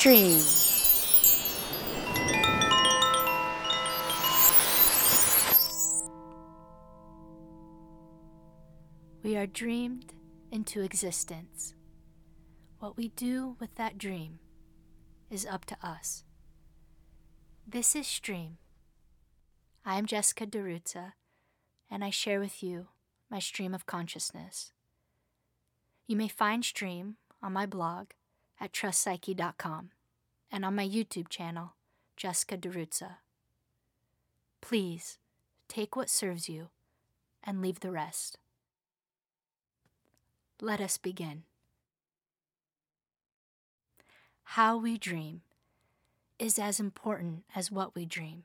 Stream. We are dreamed into existence. What we do with that dream is up to us. This is Stream. I'm Jessica DeRuza, and I share with you my stream of consciousness. You may find Stream on my blog at trustpsyche.com and on my YouTube channel, Jessica DeRuza. Please take what serves you and leave the rest. Let us begin. How we dream is as important as what we dream,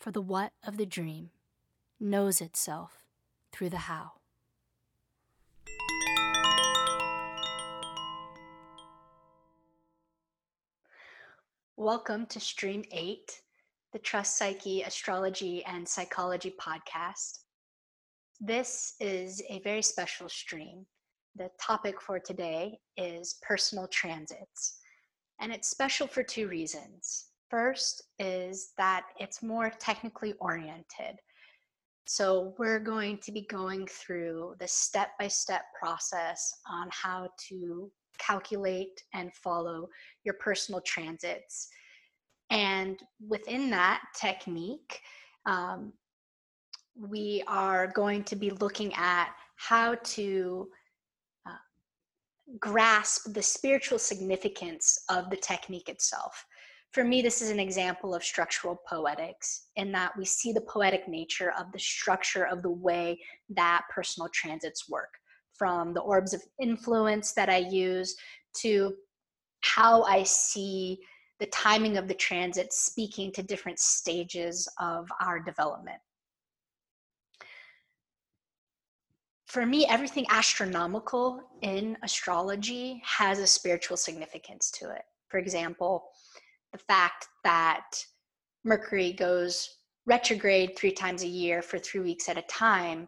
for the what of the dream knows itself through the how. Welcome to Stream 8, the Trust Psyche Astrology and Psychology podcast. This is a very special stream. The topic for today is personal transits, and it's special for two reasons. First is that it's more technically oriented. So we're going to be going through the step-by-step process on how to calculate and follow your personal transits. And within that technique, we are going to be looking at how to grasp the spiritual significance of the technique itself. For me, this is an example of structural poetics, in that we see the poetic nature of the structure of the way that personal transits work, from the orbs of influence that I use to how I see the timing of the transit speaking to different stages of our development. For me, everything astronomical in astrology has a spiritual significance to it. For example, the fact that Mercury goes retrograde 3 times a year for 3 weeks at a time,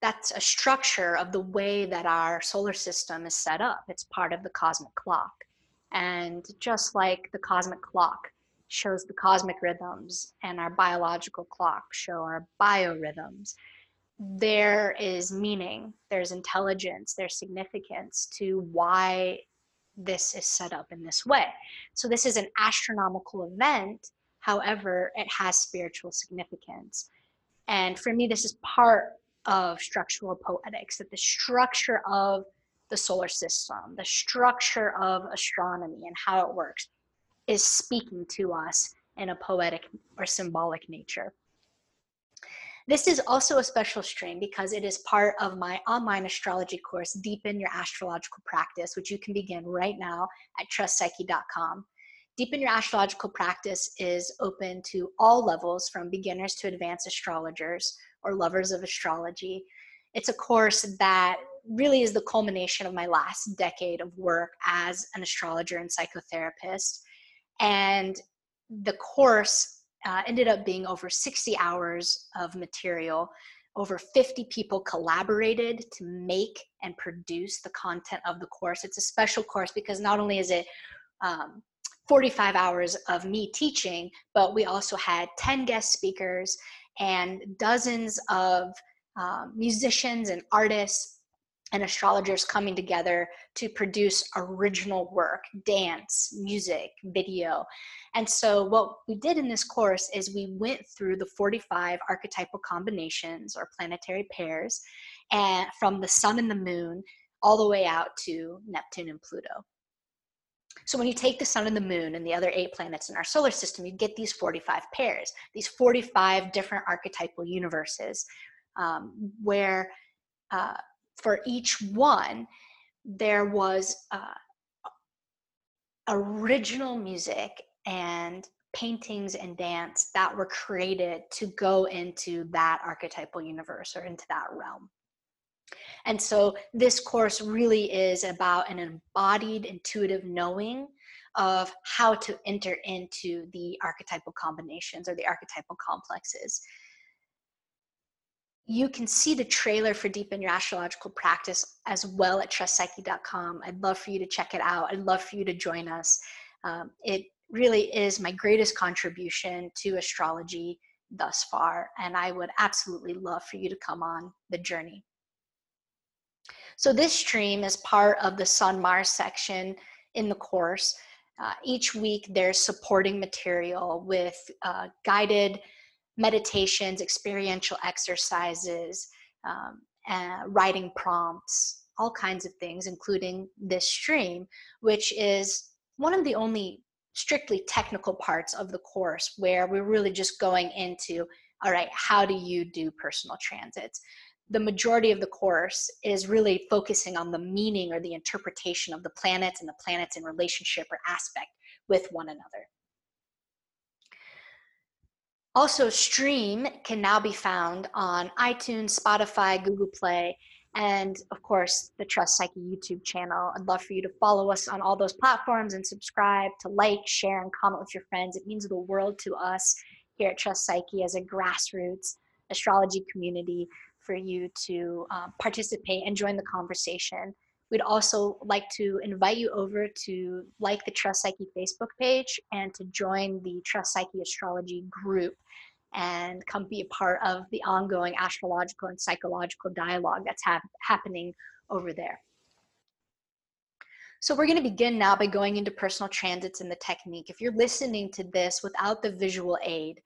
that's a structure of the way that our solar system is set up. It's part of the cosmic clock. And just like the cosmic clock shows the cosmic rhythms and our biological clock show our biorhythms, there is meaning, there's intelligence, there's significance to why this is set up in this way. So this is an astronomical event, however, it has spiritual significance. And for me, this is part of structural poetics, that the structure of the solar system, the structure of astronomy and how it works is speaking to us in a poetic or symbolic nature. This is also a special stream because it is part of my online astrology course, Deepen Your Astrological Practice, which you can begin right now at trustpsyche.com. Deepen Your Astrological Practice is open to all levels, from beginners to advanced astrologers or lovers of astrology. It's a course that really is the culmination of my last decade of work as an astrologer and psychotherapist. And the course ended up being over 60 hours of material. Over 50 people collaborated to make and produce the content of the course. It's a special course because not only is it 45 hours of me teaching, but we also had 10 guest speakers and dozens of musicians and artists and astrologers coming together to produce original work, dance, music, video. And so what we did in this course is we went through the 45 archetypal combinations or planetary pairs, and from the sun and the moon all the way out to Neptune and Pluto. So when you take the sun and the moon and the other 8 planets in our solar system, you get these 45 pairs, these 45 different archetypal universes, where for each one, there was original music and paintings and dance that were created to go into that archetypal universe or into that realm. And so this course really is about an embodied, intuitive knowing of how to enter into the archetypal combinations or the archetypal complexes. You can see the trailer for Deepen Your Astrological Practice as well at trustpsyche.com. I'd love for you to check it out. I'd love for you to join us. It really is my greatest contribution to astrology thus far, and I would absolutely love for you to come on the journey. So this stream is part of the Sun-Mars section in the course. Each week there's supporting material with guided meditations, experiential exercises, writing prompts, all kinds of things, including this stream, which is one of the only strictly technical parts of the course where we're really just going into, all right, how do you do personal transits? The majority of the course is really focusing on the meaning or the interpretation of the planets and the planets in relationship or aspect with one another. Also, Stream can now be found on iTunes, Spotify, Google Play, and of course, the Trust Psyche YouTube channel. I'd love for you to follow us on all those platforms and subscribe, to like, share, and comment with your friends. It means the world to us here at Trust Psyche as a grassroots astrology community for you to participate and join the conversation. We'd also like to invite you over to like the Trust Psyche Facebook page and to join the Trust Psyche Astrology group and come be a part of the ongoing astrological and psychological dialogue that's happening over there. So we're going to begin now by going into personal transits and the technique. If you're listening to this without the visual aid,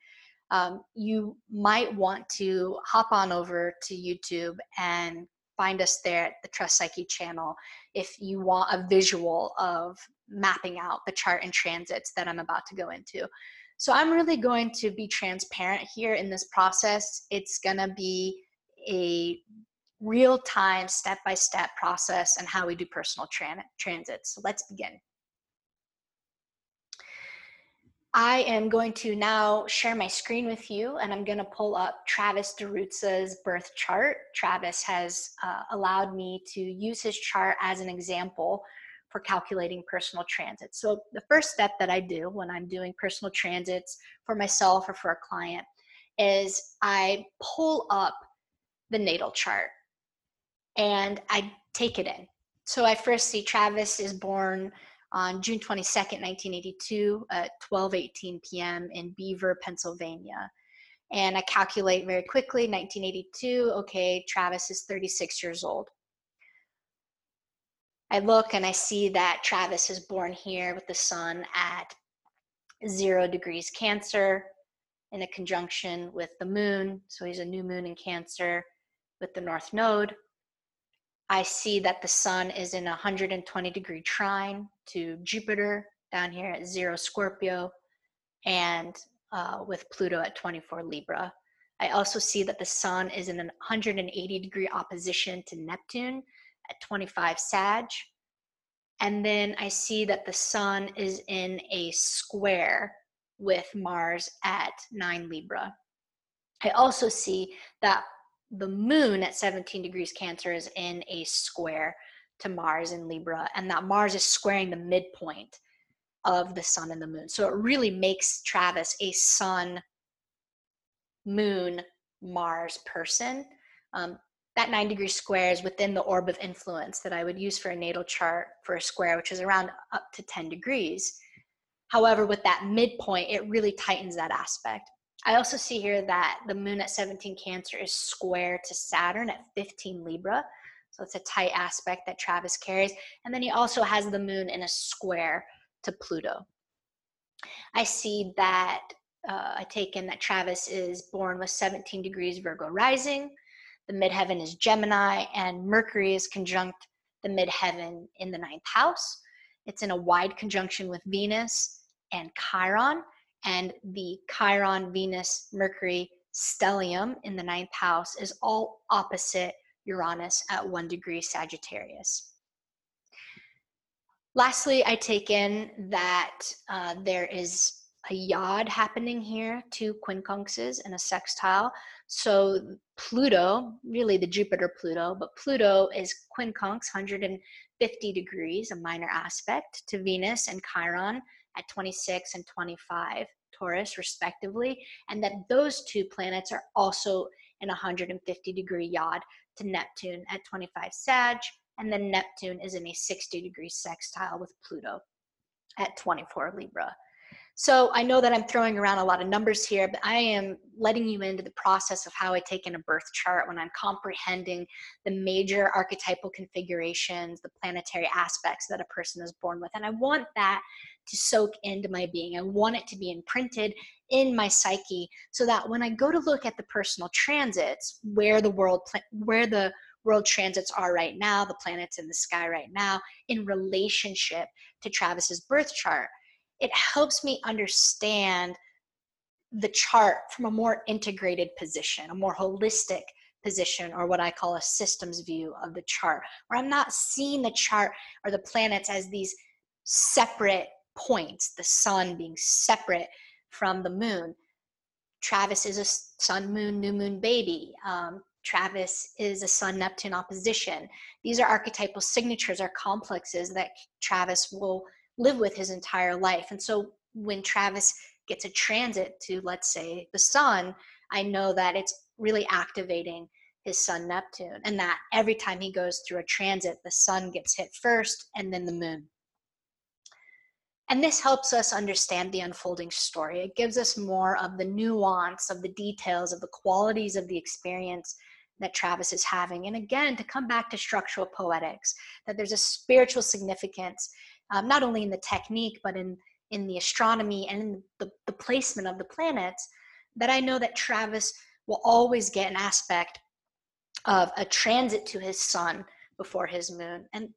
you might want to hop on over to YouTube and find us there at the Trust Psyche channel if you want a visual of mapping out the chart and transits that I'm about to go into. So I'm really going to be transparent here in this process. It's going to be a real-time, step-by-step process and how we do personal transits. So let's begin. I am going to now share my screen with you, and I'm going to pull up Travis DeRuza's birth chart. Travis has allowed me to use his chart as an example for calculating personal transits. So the first step that I do when I'm doing personal transits for myself or for a client is I pull up the natal chart and I take it in. So I first see Travis is born on June 22nd, 1982 at 12:18 p.m. in Beaver, Pennsylvania. And I calculate very quickly, 1982, okay, Travis is 36 years old. I look and I see that Travis is born here with the sun at 0 degrees Cancer in a conjunction with the moon. So he's a new moon in Cancer with the north node. I see that the sun is in a 120-degree trine to Jupiter down here at 0 Scorpio and with Pluto at 24 Libra. I also see that the sun is in a 180-degree opposition to Neptune at 25 Sag. And then I see that the sun is in a square with Mars at 9 Libra. I also see that the moon at 17 degrees Cancer is in a square to Mars in Libra, and that Mars is squaring the midpoint of the sun and the moon. So it really makes Travis a sun, moon, Mars person. That 9-degree square is within the orb of influence that I would use for a natal chart for a square, which is around up to 10 degrees. However, with that midpoint, it really tightens that aspect. I also see here that the moon at 17 Cancer is square to Saturn at 15 Libra. So it's a tight aspect that Travis carries. And then he also has the moon in a square to Pluto. I see that, I take in that Travis is born with 17 degrees Virgo rising. The midheaven is Gemini, and Mercury is conjunct the midheaven in the 9th house. It's in a wide conjunction with Venus and Chiron. And the Chiron, Venus, Mercury, stellium in the 9th house is all opposite Uranus at 1 degree Sagittarius. Lastly, I take in that there is a yod happening here, 2 quincunxes and a sextile. So Pluto, really the Jupiter Pluto, but Pluto is quincunx, 150 degrees, a minor aspect to Venus and Chiron at 26 and 25 Taurus respectively, and that those two planets are also in a 150 degree yod to Neptune at 25 Sag, and then Neptune is in a 60 degree sextile with Pluto. at 24 Libra. So I know that I'm throwing around a lot of numbers here, but I am letting you into the process of how I take in a birth chart when I'm comprehending the major archetypal configurations, the planetary aspects that a person is born with. And I want that to soak into my being. I want it to be imprinted in my psyche so that when I go to look at the personal transits, where the world transits are right now, the planets in the sky right now, in relationship to Travis's birth chart, it helps me understand the chart from a more integrated position, a more holistic position, or what I call a systems view of the chart, where I'm not seeing the chart or the planets as these separate points, the sun being separate from the moon. Travis is a sun, moon, new moon baby. Travis is a Sun-Neptune opposition. These are archetypal signatures or complexes that Travis will live with his entire life. And so when Travis gets a transit to, let's say, the sun, I know that it's really activating his Sun-Neptune, and that every time he goes through a transit, the sun gets hit first and then the moon. And this helps us understand the unfolding story. It gives us more of the nuance, of the details, of the qualities of the experience that Travis is having. And again, to come back to structural poetics, that there's a spiritual significance, not only in the technique, but in the astronomy and in the placement of the planets, that I know that Travis will always get an aspect of a transit to his sun before his moon. And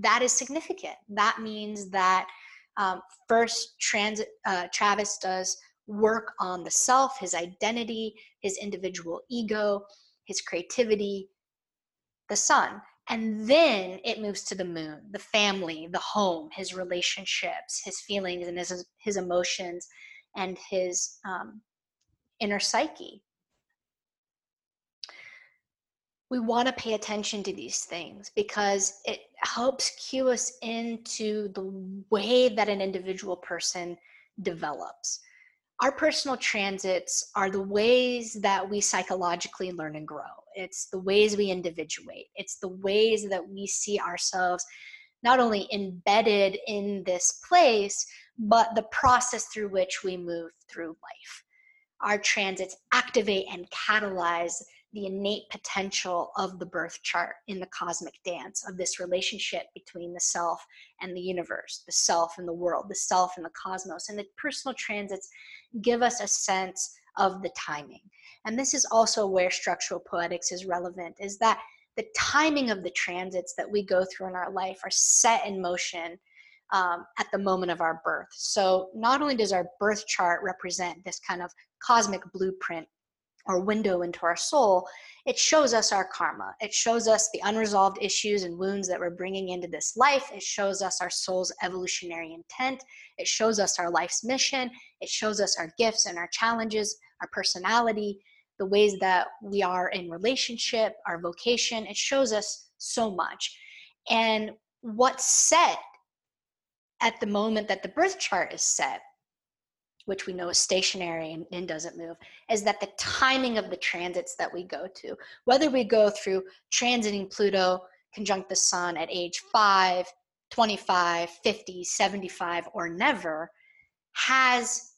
that is significant. That means that first transit, Travis does work on the self, his identity, his individual ego, his creativity, the sun. And then it moves to the moon, the family, the home, his relationships, his feelings and his emotions and his inner psyche. We want to pay attention to these things because it helps cue us into the way that an individual person develops. Our personal transits are the ways that we psychologically learn and grow. It's the ways we individuate. It's the ways that we see ourselves not only embedded in this place, but the process through which we move through life. Our transits activate and catalyze the innate potential of the birth chart in the cosmic dance of this relationship between the self and the universe, the self and the world, the self and the cosmos. And the personal transits give us a sense of the timing. And this is also where structural poetics is relevant, is that the timing of the transits that we go through in our life are set in motion at the moment of our birth. So not only does our birth chart represent this kind of cosmic blueprint or window into our soul, it shows us our karma. It shows us the unresolved issues and wounds that we're bringing into this life. It shows us our soul's evolutionary intent. It shows us our life's mission. It shows us our gifts and our challenges, our personality, the ways that we are in relationship, our vocation. It shows us so much. And what's set at the moment that the birth chart is set, which we know is stationary and doesn't move, is that the timing of the transits that we go to, whether we go through transiting Pluto, conjunct the sun at age 5, 25, 50, 75, or never, has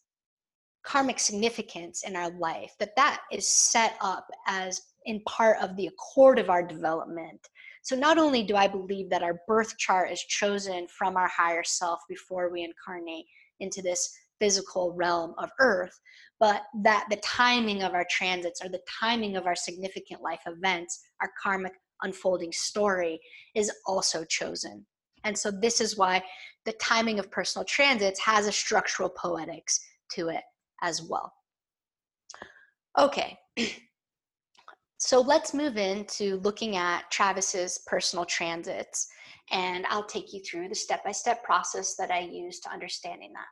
karmic significance in our life, that is set up as in part of the accord of our development. So not only do I believe that our birth chart is chosen from our higher self before we incarnate into this physical realm of Earth, but that the timing of our transits or the timing of our significant life events, our karmic unfolding story, is also chosen. And so this is why the timing of personal transits has a structural poetics to it as well. Okay, so let's move into looking at Travis's personal transits, and I'll take you through the step-by-step process that I use to understanding that.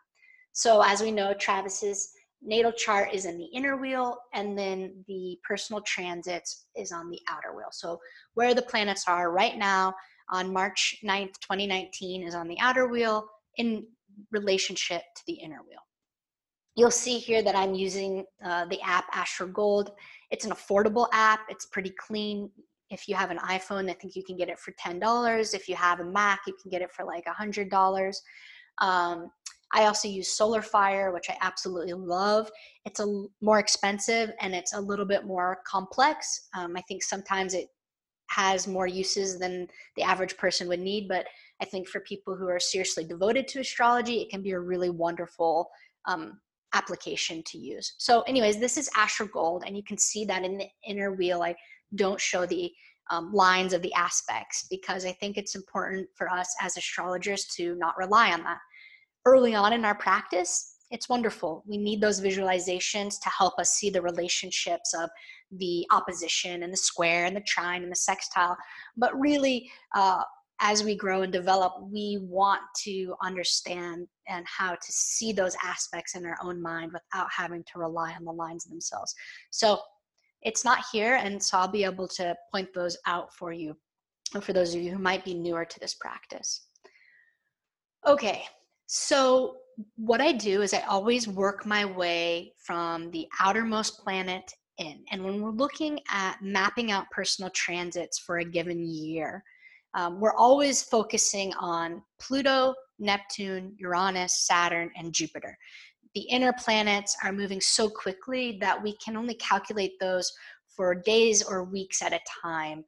So as we know, Travis's natal chart is in the inner wheel, and then the personal transits is on the outer wheel. So where the planets are right now on March 9th, 2019 is on the outer wheel in relationship to the inner wheel. You'll see here that I'm using the app AstroGold. It's an affordable app. It's pretty clean. If you have an iPhone, I think you can get it for $10. If you have a Mac, you can get it for like $100. I also use Solar Fire, which I absolutely love. It's more expensive and it's a little bit more complex. I think sometimes it has more uses than the average person would need, but I think for people who are seriously devoted to astrology, it can be a really wonderful application to use. So anyways, this is AstroGold, and you can see that in the inner wheel, I don't show the lines of the aspects because I think it's important for us as astrologers to not rely on that. Early on in our practice, it's wonderful. We need those visualizations to help us see the relationships of the opposition and the square and the trine and the sextile. But really, as we grow and develop, we want to understand and how to see those aspects in our own mind without having to rely on the lines themselves. So it's not here, and so I'll be able to point those out for you, and for those of you who might be newer to this practice. Okay, so what I do is I always work my way from the outermost planet in. And when we're looking at mapping out personal transits for a given year, we're always focusing on Pluto, Neptune, Uranus, Saturn, and Jupiter. The inner planets are moving so quickly that we can only calculate those for days or weeks at a time,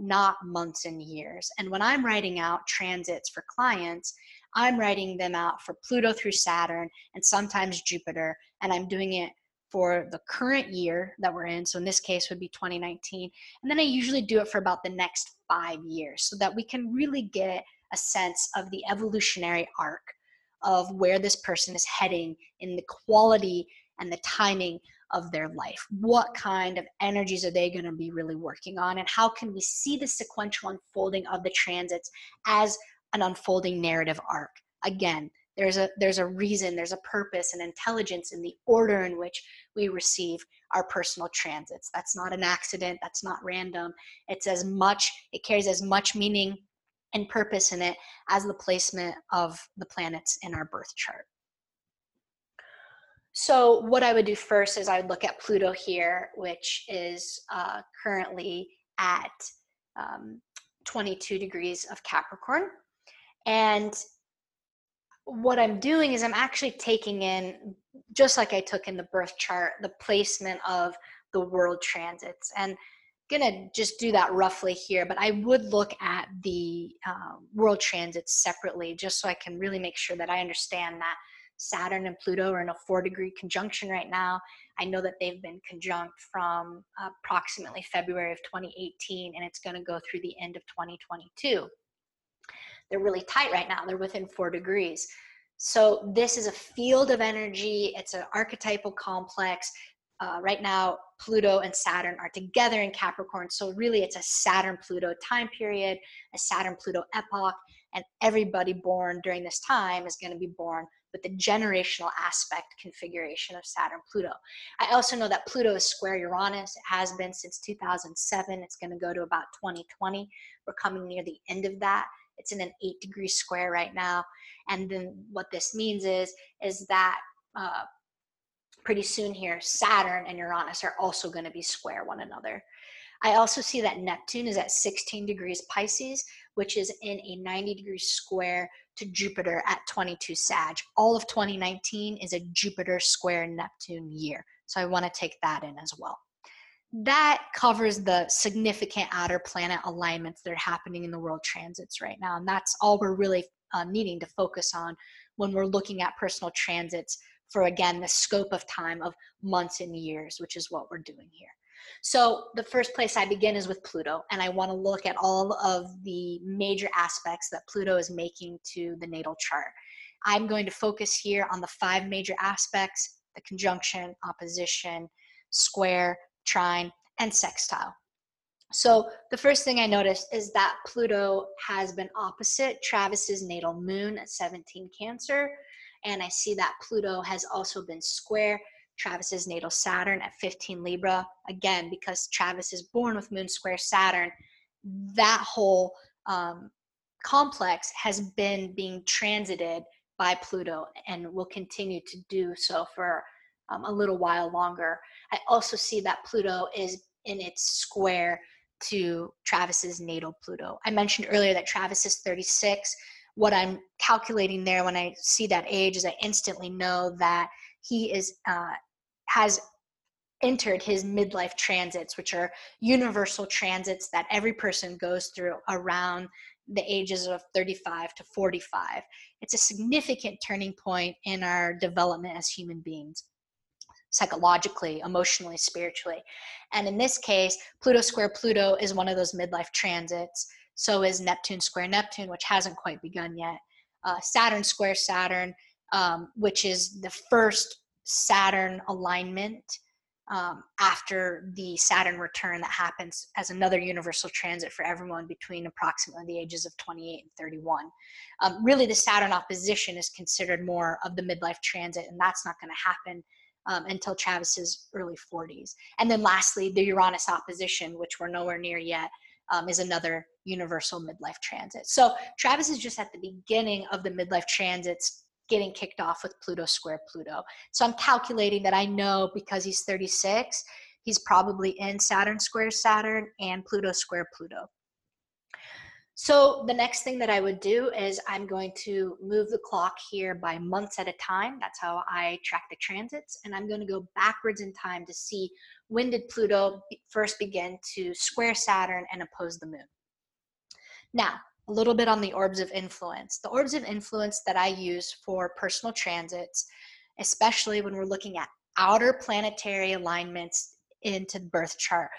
not months and years. And when I'm writing out transits for clients, I'm writing them out for Pluto through Saturn and sometimes Jupiter, and I'm doing it for the current year that we're in. So in this case would be 2019. And then I usually do it for about the next 5 years so that we can really get a sense of the evolutionary arc of where this person is heading in the quality and the timing of their life. What kind of energies are they going to be really working on? And how can we see the sequential unfolding of the transits as an unfolding narrative arc? Again, there's a reason, there's a purpose and intelligence in the order in which we receive our personal transits. That's not an accident. That's not random. It's as much, it carries as much meaning and purpose in it as the placement of the planets in our birth chart. So what I would do first is I would look at Pluto here, which is currently at 22 degrees of Capricorn. And what I'm doing is I'm actually taking in, just like I took in the birth chart, the placement of the world transits. And I'm going to just do that roughly here, but I would look at the world transits separately just so I can really make sure that I understand that Saturn and Pluto are in a 4-degree conjunction right now. I know that they've been conjunct from approximately February of 2018, and it's going to go through the end of 2022. They're really tight right now. They're within 4 degrees. So this is a field of energy. It's an archetypal complex. Right now, Pluto and Saturn are together in Capricorn. So really, it's a Saturn-Pluto time period, a Saturn-Pluto epoch. And everybody born during this time is going to be born with the generational aspect configuration of Saturn-Pluto. I also know that Pluto is square Uranus. It has been since 2007. It's going to go to about 2020. We're coming near the end of that. It's in an 8-degree square right now. And then what this means is that pretty soon here, Saturn and Uranus are also going to be square one another. I also see that Neptune is at 16 degrees Pisces, which is in a 90-degree square to Jupiter at 22 Sag. All of 2019 is a Jupiter square Neptune year. So I want to take that in as well. That covers the significant outer planet alignments that are happening in the world transits right now. And that's all we're really needing to focus on when we're looking at personal transits for, again, the scope of time of months and years, which is what we're doing here. So the first place I begin is with Pluto, and I want to look at all of the major aspects that Pluto is making to the natal chart. I'm going to focus here on the 5 major aspects: the conjunction, opposition, square, trine, and sextile. So the first thing I noticed is that Pluto has been opposite Travis's natal moon at 17 Cancer, and I see that Pluto has also been square Travis's natal Saturn at 15 Libra. Again, because Travis is born with moon square Saturn, that whole complex has been being transited by Pluto and will continue to do so for a little while longer. I also see that Pluto is in its square to Travis's natal Pluto. I mentioned earlier that Travis is 36. what I'm calculating there when I see that age is I instantly know that he is has entered his midlife transits, which are universal transits that every person goes through around the ages of 35 to 45. It's a significant turning point in our development as human beings, psychologically, emotionally, spiritually. And in this case, Pluto square Pluto is one of those midlife transits. So is Neptune square Neptune, which hasn't quite begun yet. Saturn square Saturn, which is the first Saturn alignment after the Saturn return that happens as another universal transit for everyone between approximately the ages of 28 and 31. Really, the Saturn opposition is considered more of the midlife transit, and that's not going to happen until Travis's early 40s. And then lastly, the Uranus opposition, which we're nowhere near yet, is another universal midlife transit. So Travis is just at the beginning of the midlife transits getting kicked off with Pluto square Pluto. So I'm calculating that I know because he's 36, he's probably in Saturn square Saturn and Pluto square Pluto. So the next thing that I would do is I'm going to move the clock here by months at a time. That's how I track the transits. And I'm going to go backwards in time to see when did Pluto first begin to square Saturn and oppose the moon. Now, a little bit on the orbs of influence. The orbs of influence that I use for personal transits, especially when we're looking at outer planetary alignments into the birth chart.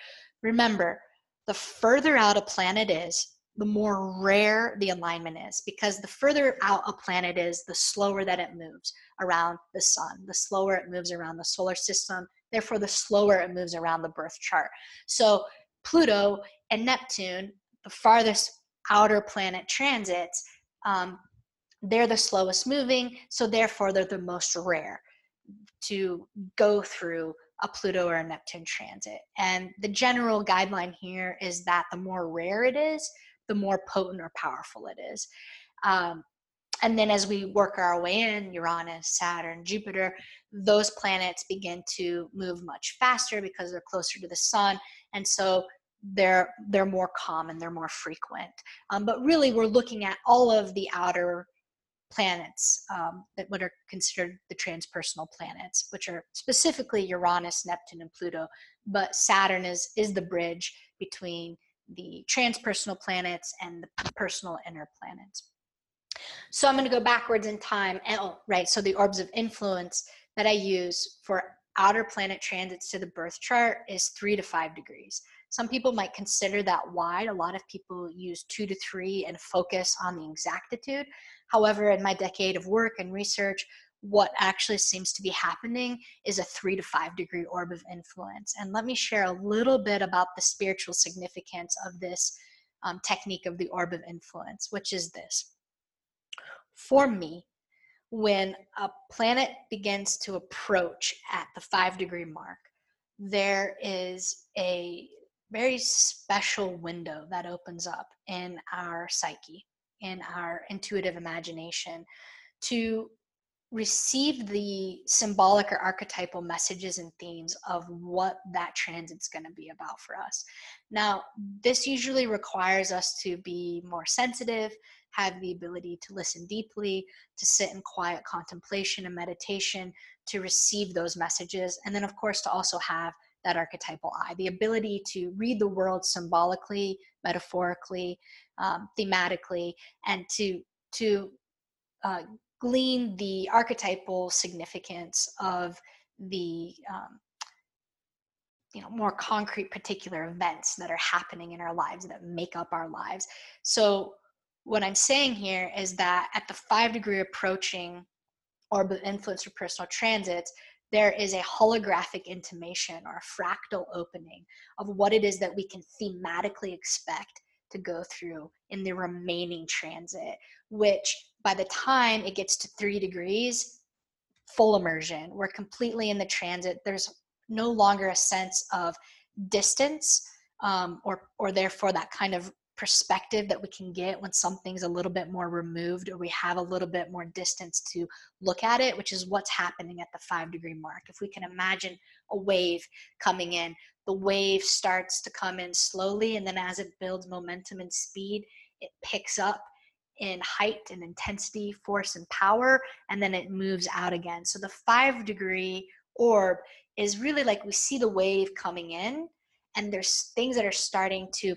Remember, the further out a planet is, the more rare the alignment is, because the further out a planet is, the slower that it moves around the sun, the slower it moves around the solar system, therefore the slower it moves around the birth chart. So Pluto and Neptune, the farthest outer planet transits, they're the slowest moving, so therefore they're the most rare to go through a Pluto or a Neptune transit. And the general guideline here is that the more rare it is, the more potent or powerful it is. And then as we work our way in, Uranus, Saturn, Jupiter, those planets begin to move much faster because they're closer to the sun. And so they're more common, they're more frequent. But really we're looking at all of the outer planets that are considered the transpersonal planets, which are specifically Uranus, Neptune, and Pluto. But Saturn is the bridge between the transpersonal planets and the personal inner planets. So I'm going to go backwards in time. So the orbs of influence that I use for outer planet transits to the birth chart is 3 to 5 degrees. Some people might consider that wide. A lot of people use 2 to 3 and focus on the exactitude. However, in my decade of work and research, what actually seems to be happening is a 3 to 5 degree orb of influence. And let me share a little bit about the spiritual significance of this technique of the orb of influence, which is this. For me, when a planet begins to approach at the 5 degree mark, there is a very special window that opens up in our psyche, in our intuitive imagination, to receive the symbolic or archetypal messages and themes of what that transit's going to be about for us. Now, this usually requires us to be more sensitive, have the ability to listen deeply, to sit in quiet contemplation and meditation, to receive those messages, and then, of course, to also have that archetypal eye, the ability to read the world symbolically, metaphorically, thematically, and to glean the archetypal significance of the more concrete particular events that are happening in our lives that make up our lives. So what I'm saying here is that at the 5 degree approaching orb of influence or personal transits, there is a holographic intimation or a fractal opening of what it is that we can thematically expect to go through in the remaining transit, which by the time it gets to 3 degrees, full immersion, we're completely in the transit. There's no longer a sense of distance or therefore that kind of perspective that we can get when something's a little bit more removed or we have a little bit more distance to look at it, which is what's happening at the 5 degree mark. If we can imagine a wave coming in, the wave starts to come in slowly, and then as it builds momentum and speed, it picks up in height and intensity, force and power, and then it moves out again. So the 5-degree orb is really like we see the wave coming in, and there's things that are starting to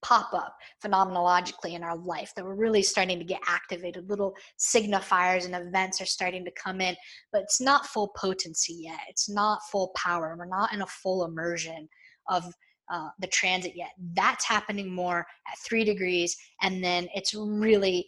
pop up phenomenologically in our life that we're really starting to get activated. Little signifiers and events are starting to come in, but it's not full potency yet. It's not full power. We're not in a full immersion of the transit yet. That's happening more at 3 degrees, and then it's really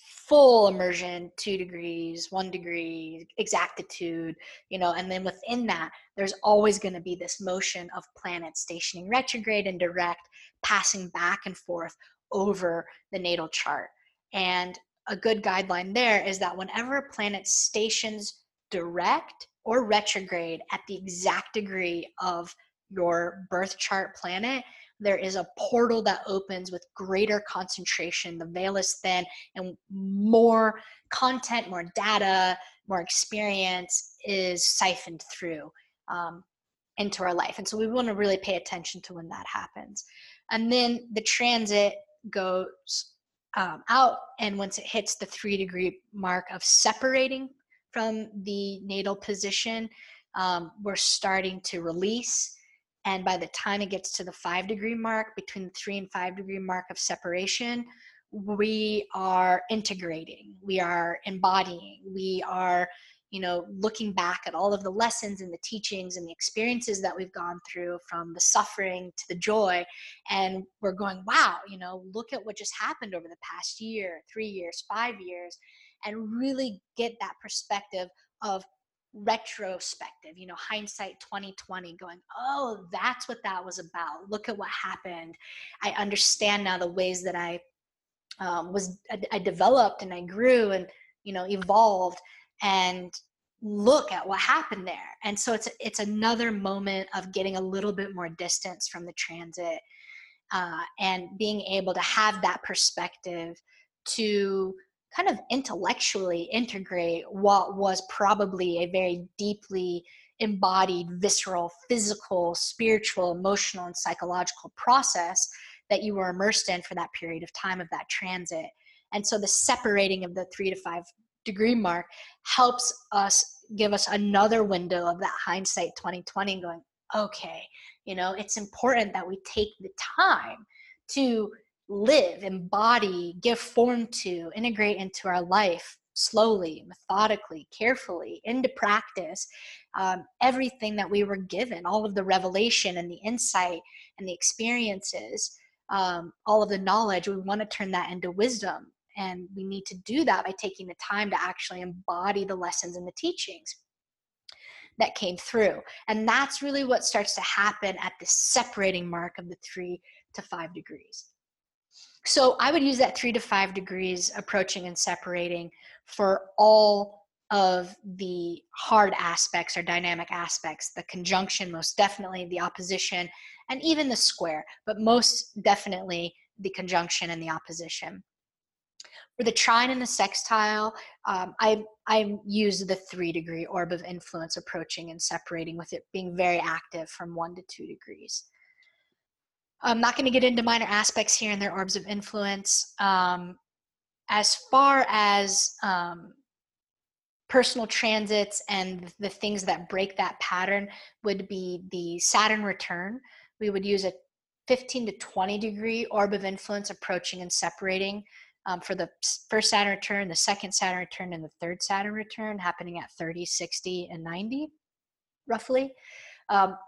full immersion, 2 degrees, 1 degree, exactitude, you know, and then within that, there's always going to be this motion of planets stationing retrograde and direct, passing back and forth over the natal chart. And a good guideline there is that whenever a planet stations direct or retrograde at the exact degree of your birth chart planet, there is a portal that opens with greater concentration. The veil is thin, and more content, more data, more experience is siphoned through into our life. And so we want to really pay attention to when that happens. And then the transit goes out, and once it hits the 3-degree mark of separating from the natal position, we're starting to release. And by the time it gets to the 5-degree mark, between the 3 and 5-degree mark of separation, we are integrating, we are embodying, we are, you know, looking back at all of the lessons and the teachings and the experiences that we've gone through, from the suffering to the joy. And we're going, wow, you know, look at what just happened over the past year, 3 years, 5 years, and really get that perspective of retrospective, you know, hindsight 2020, going, oh, that's what that was about. Look at what happened. I understand now the ways that I developed and I grew and, you know, evolved, and look at what happened there. And so it's another moment of getting a little bit more distance from the transit and being able to have that perspective to kind of intellectually integrate what was probably a very deeply embodied, visceral, physical, spiritual, emotional, and psychological process that you were immersed in for that period of time of that transit. And so the separating of the 3 to 5 degree mark helps us, give us another window of that hindsight 2020, and going, okay, you know, it's important that we take the time to live, embody, give form to, integrate into our life slowly, methodically, carefully, into practice, everything that we were given, all of the revelation and the insight and the experiences, all of the knowledge. We want to turn that into wisdom, and we need to do that by taking the time to actually embody the lessons and the teachings that came through. And that's really what starts to happen at the separating mark of the 3 to 5 degrees. So I would use that 3 to 5 degrees approaching and separating for all of the hard aspects or dynamic aspects, the conjunction most definitely, the opposition, and even the square, but most definitely the conjunction and the opposition. For the trine and the sextile, I use the 3-degree orb of influence approaching and separating, with it being very active from 1 to 2 degrees. I'm not going to get into minor aspects here and their orbs of influence. As far as personal transits and the things that break that pattern would be the Saturn return. We would use a 15 to 20 degree orb of influence approaching and separating for the first Saturn return, the second Saturn return, and the third Saturn return, happening at 30, 60, and 90, roughly.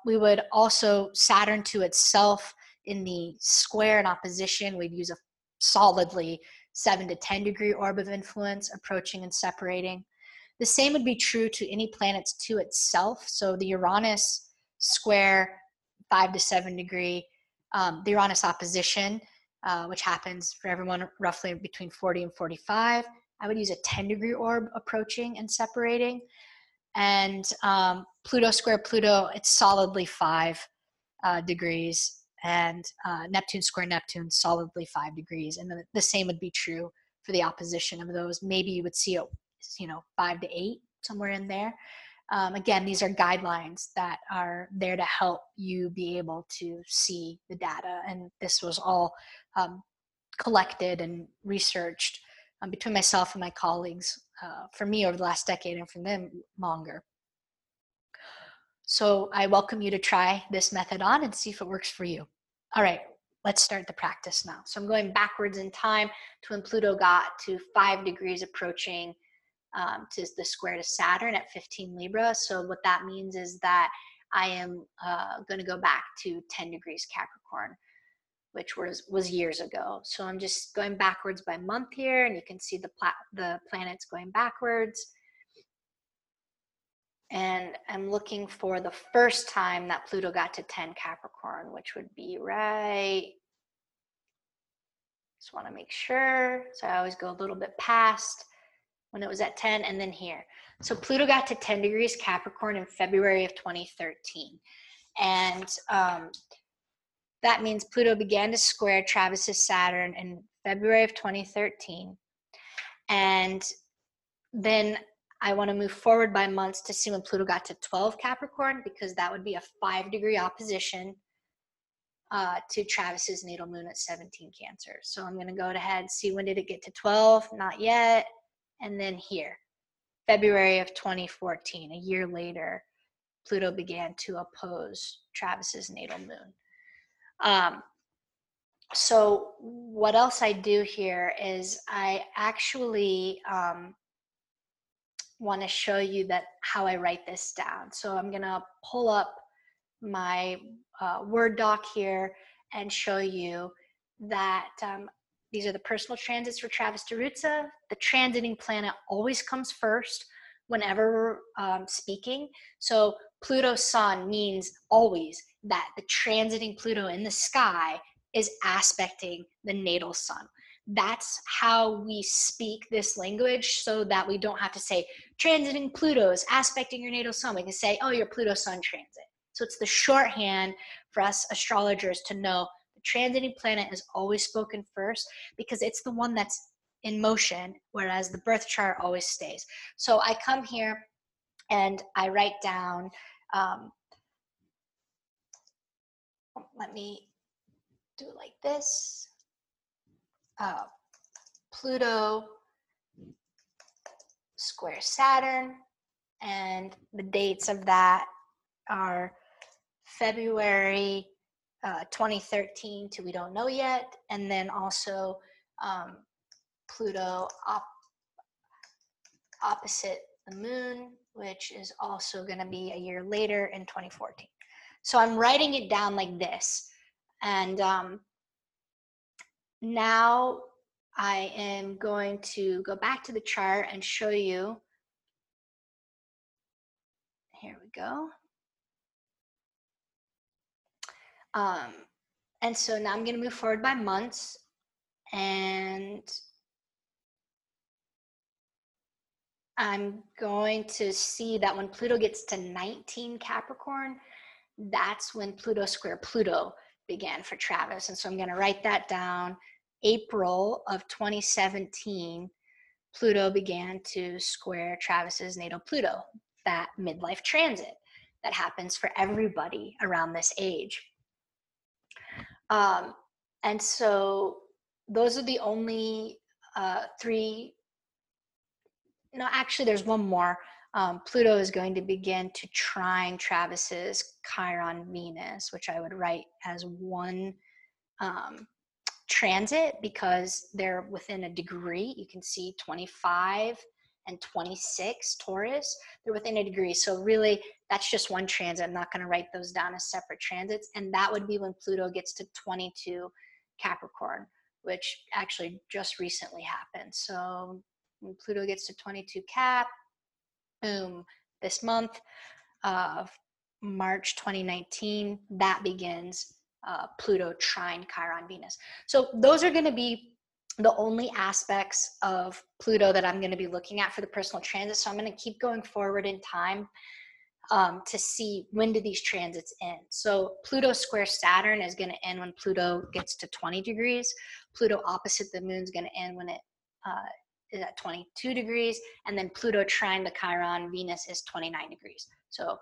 We would also, Saturn to itself, in the square and opposition, we'd use a solidly 7 to 10 degree orb of influence approaching and separating. The same would be true to any planets to itself. So the Uranus square, 5 to 7 degree, the Uranus opposition, which happens for everyone roughly between 40 and 45. I would use a 10 degree orb approaching and separating. And Pluto square Pluto, it's solidly 5 degrees. And Neptune square Neptune, solidly 5 degrees. And the same would be true for the opposition of those. Maybe you would see it, you know, 5 to 8, somewhere in there. Again, these are guidelines that are there to help you be able to see the data. And this was all collected and researched between myself and my colleagues for me over the last decade and for them longer. So I welcome you to try this method on and see if it works for you. All right, let's start the practice now. So I'm going backwards in time to when Pluto got to 5 degrees approaching to the square to Saturn at 15 Libra. So what that means is that I am gonna go back to 10 degrees Capricorn, which was years ago. So I'm just going backwards by month here, and you can see the planets going backwards. And I'm looking for the first time that Pluto got to 10 Capricorn, which would be right. Just wanna make sure. So I always go a little bit past when it was at 10 and then here. So Pluto got to 10 degrees Capricorn in February of 2013. And that means Pluto began to square Travis's Saturn in February of 2013. And then I want to move forward by months to see when Pluto got to 12 Capricorn, because that would be a 5 degree opposition to Travis's natal moon at 17 Cancer. So I'm going to go ahead, see when did it get to 12? Not yet. And then here, February of 2014, a year later, Pluto began to oppose Travis's natal moon. So what else I do here is I actually want to show you that how I write this down. So I'm going to pull up my Word doc here and show you that these are the personal transits for Travis DeRuza. The transiting planet always comes first whenever speaking. So Pluto Sun means always that the transiting Pluto in the sky is aspecting the natal sun. That's how we speak this language, so that we don't have to say transiting Pluto is aspecting your natal sun. We can say, oh, your Pluto Sun transit. So it's the shorthand for us astrologers to know the transiting planet is always spoken first, because it's the one that's in motion, whereas the birth chart always stays. So I come here and I write down, let me do it like this. Pluto square Saturn, and the dates of that are February 2013 to we don't know yet, and then also Pluto opposite the moon, which is also going to be a year later in 2014. So I'm writing it down like this. And now I am going to go back to the chart and show you. Here we go. And so now I'm going to move forward by months. And I'm going to see that when Pluto gets to 19 Capricorn, that's when Pluto square Pluto began for Travis. And so I'm going to write that down. April of 2017, Pluto began to square Travis's natal Pluto, that midlife transit that happens for everybody around this age. And so those are the only three. No, actually, there's one more. Pluto is going to begin to trine Travis's Chiron Venus, which I would write as one transit, because they're within a degree. You can see 25 and 26 Taurus, they're within a degree. So really, that's just one transit. I'm not going to write those down as separate transits. And that would be when Pluto gets to 22 Capricorn, which actually just recently happened. So when Pluto gets to 22 Cap, boom, this month of March 2019, that begins Pluto trine Chiron Venus. So those are going to be the only aspects of Pluto that I'm going to be looking at for the personal transit. So I'm going to keep going forward in time to see when do these transits end. So Pluto square Saturn is going to end when Pluto gets to 20 degrees. Pluto opposite the moon is going to end when it is at 22 degrees, and then Pluto trine the Chiron Venus is 29 degrees. So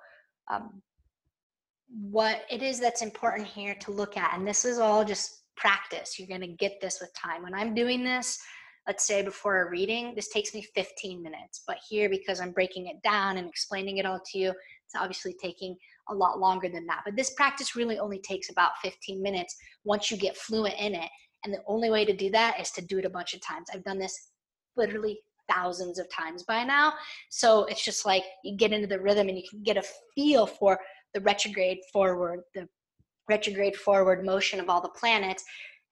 what it is that's important here to look at, and this is all just practice. You're going to get this with time. When I'm doing this, let's say before a reading, this takes me 15 minutes. But here, because I'm breaking it down and explaining it all to you, it's obviously taking a lot longer than that. But this practice really only takes about 15 minutes once you get fluent in it. And the only way to do that is to do it a bunch of times. I've done this literally thousands of times by now. So it's just like you get into the rhythm and you can get a feel for the retrograde forward motion of all the planets.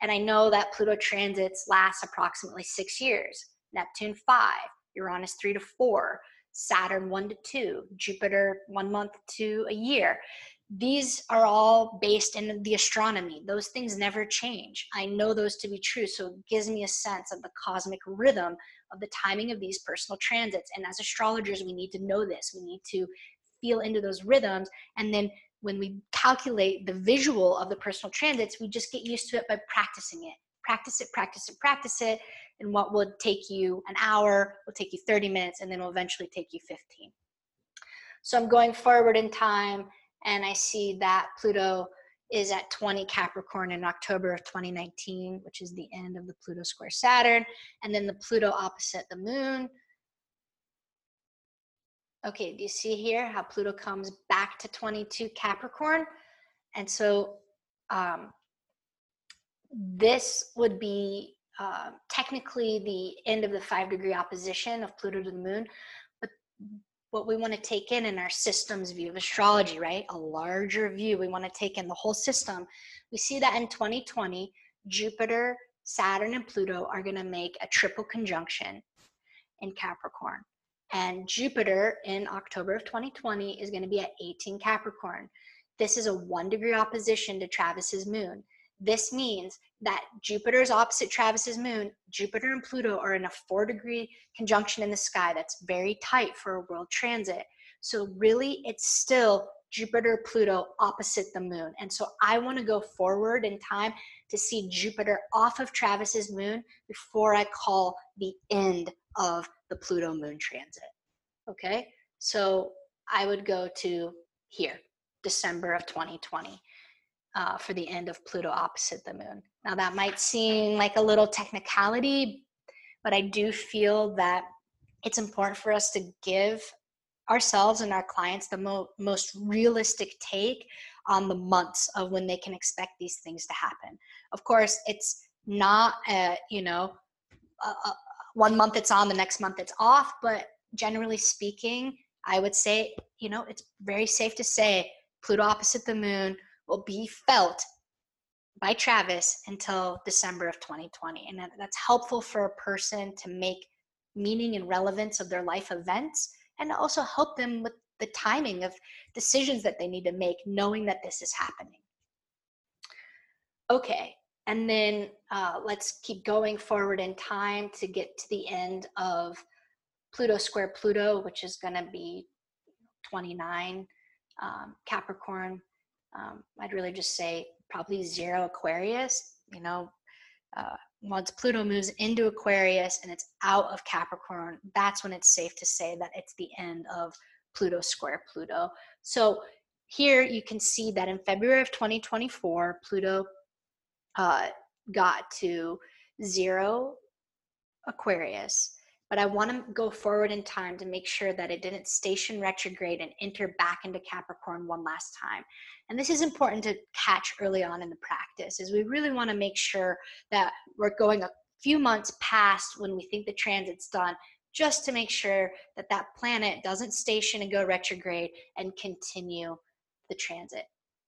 And I know that Pluto transits last approximately 6 years, Neptune 5, Uranus 3 to 4, Saturn 1 to 2, Jupiter 1 month to a year. These are all based in the astronomy. Those things never change. I know those to be true, so it gives me a sense of the cosmic rhythm of the timing of these personal transits. And as astrologers, we need to know this. We need to feel into those rhythms. And then when we calculate the visual of the personal transits, we just get used to it by practicing it. Practice it, practice it, practice it. And what would take you an hour will take you 30 minutes, and then will eventually take you 15. So I'm going forward in time, and I see that Pluto is at 20 Capricorn in October of 2019, which is the end of the Pluto square Saturn, and then the Pluto opposite the moon. Okay, do you see here how Pluto comes back to 22 Capricorn? And so this would be technically the end of the 5-degree opposition of Pluto to the moon. But what we want to take in our systems view of astrology, right? A larger view. We want to take in the whole system. We see that in 2020, Jupiter, Saturn, and Pluto are going to make a triple conjunction in Capricorn. And Jupiter in October of 2020 is going to be at 18 Capricorn. This is a 1-degree opposition to Travis's moon. This means that Jupiter is opposite Travis's moon. Jupiter and Pluto are in a 4-degree conjunction in the sky. That's very tight for a world transit. So really, it's still Jupiter, Pluto opposite the moon. And so I want to go forward in time to see Jupiter off of Travis's moon before I call the end of the Pluto moon transit. Okay, so I would go to here, December of 2020. For the end of Pluto opposite the moon. Now that might seem like a little technicality, but I do feel that it's important for us to give ourselves and our clients the most realistic take on the months of when they can expect these things to happen. Of course, it's not, one month it's on, the next month it's off, but generally speaking, I would say, it's very safe to say Pluto opposite the moon will be felt by Travis until December of 2020. And that's helpful for a person to make meaning and relevance of their life events, and also help them with the timing of decisions that they need to make, knowing that this is happening. Okay, and then let's keep going forward in time to get to the end of Pluto square Pluto, which is gonna be 29 Capricorn. I'd really just say probably 0 Aquarius, once Pluto moves into Aquarius and it's out of Capricorn, that's when it's safe to say that it's the end of Pluto square Pluto. So here you can see that in February of 2024, Pluto got to 0 Aquarius. But I want to go forward in time to make sure that it didn't station retrograde and enter back into Capricorn one last time. And this is important to catch early on in the practice, is we really want to make sure that we're going a few months past when we think the transit's done, just to make sure that that planet doesn't station and go retrograde and continue the transit.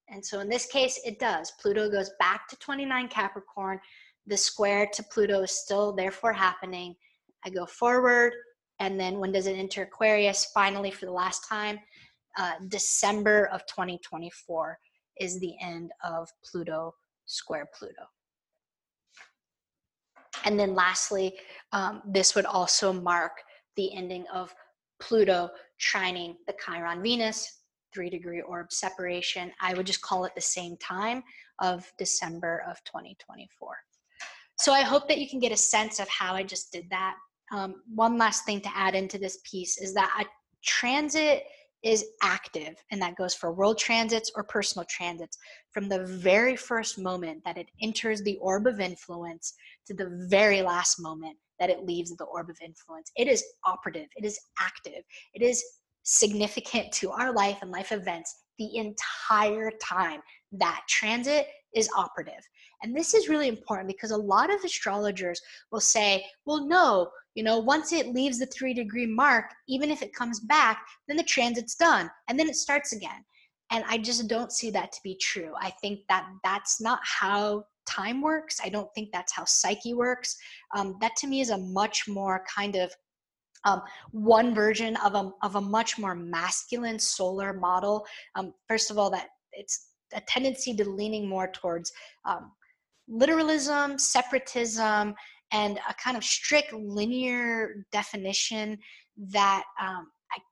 And so in this case, it does. Pluto goes back to 29 Capricorn. The square to Pluto is still therefore happening. I go forward, and then when does it enter Aquarius? Finally, for the last time, December of 2024 is the end of Pluto square Pluto. And then lastly, this would also mark the ending of Pluto trining the Chiron Venus, 3-degree orb separation. I would just call it the same time of December of 2024. So I hope that you can get a sense of how I just did that. One last thing to add into this piece is that a transit is active, and that goes for world transits or personal transits. From the very first moment that it enters the orb of influence to the very last moment that it leaves the orb of influence, it is operative, it is active, it is significant to our life and life events the entire time that transit is operative. And this is really important because a lot of astrologers will say, well, no, you know, once it leaves the 3-degree mark, even if it comes back, then the transit's done and then it starts again. And I just don't see that to be true. I think that that's not how time works. I don't think that's how psyche works. That to me is a much more kind of one version of a much more masculine solar model. First of all, that it's a tendency to leaning more towards literalism, separatism, and a kind of strict linear definition that,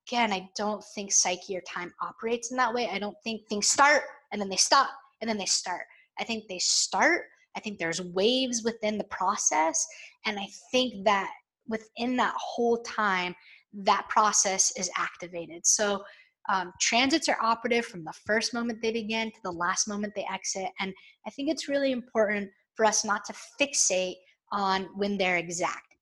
again, I don't think psyche or time operates in that way. I don't think things start and then they stop and then they start. I think they start. I think there's waves within the process. And I think that within that whole time, that process is activated. So transits are operative from the first moment they begin to the last moment they exit. And I think it's really important for us not to fixate on when they're exact.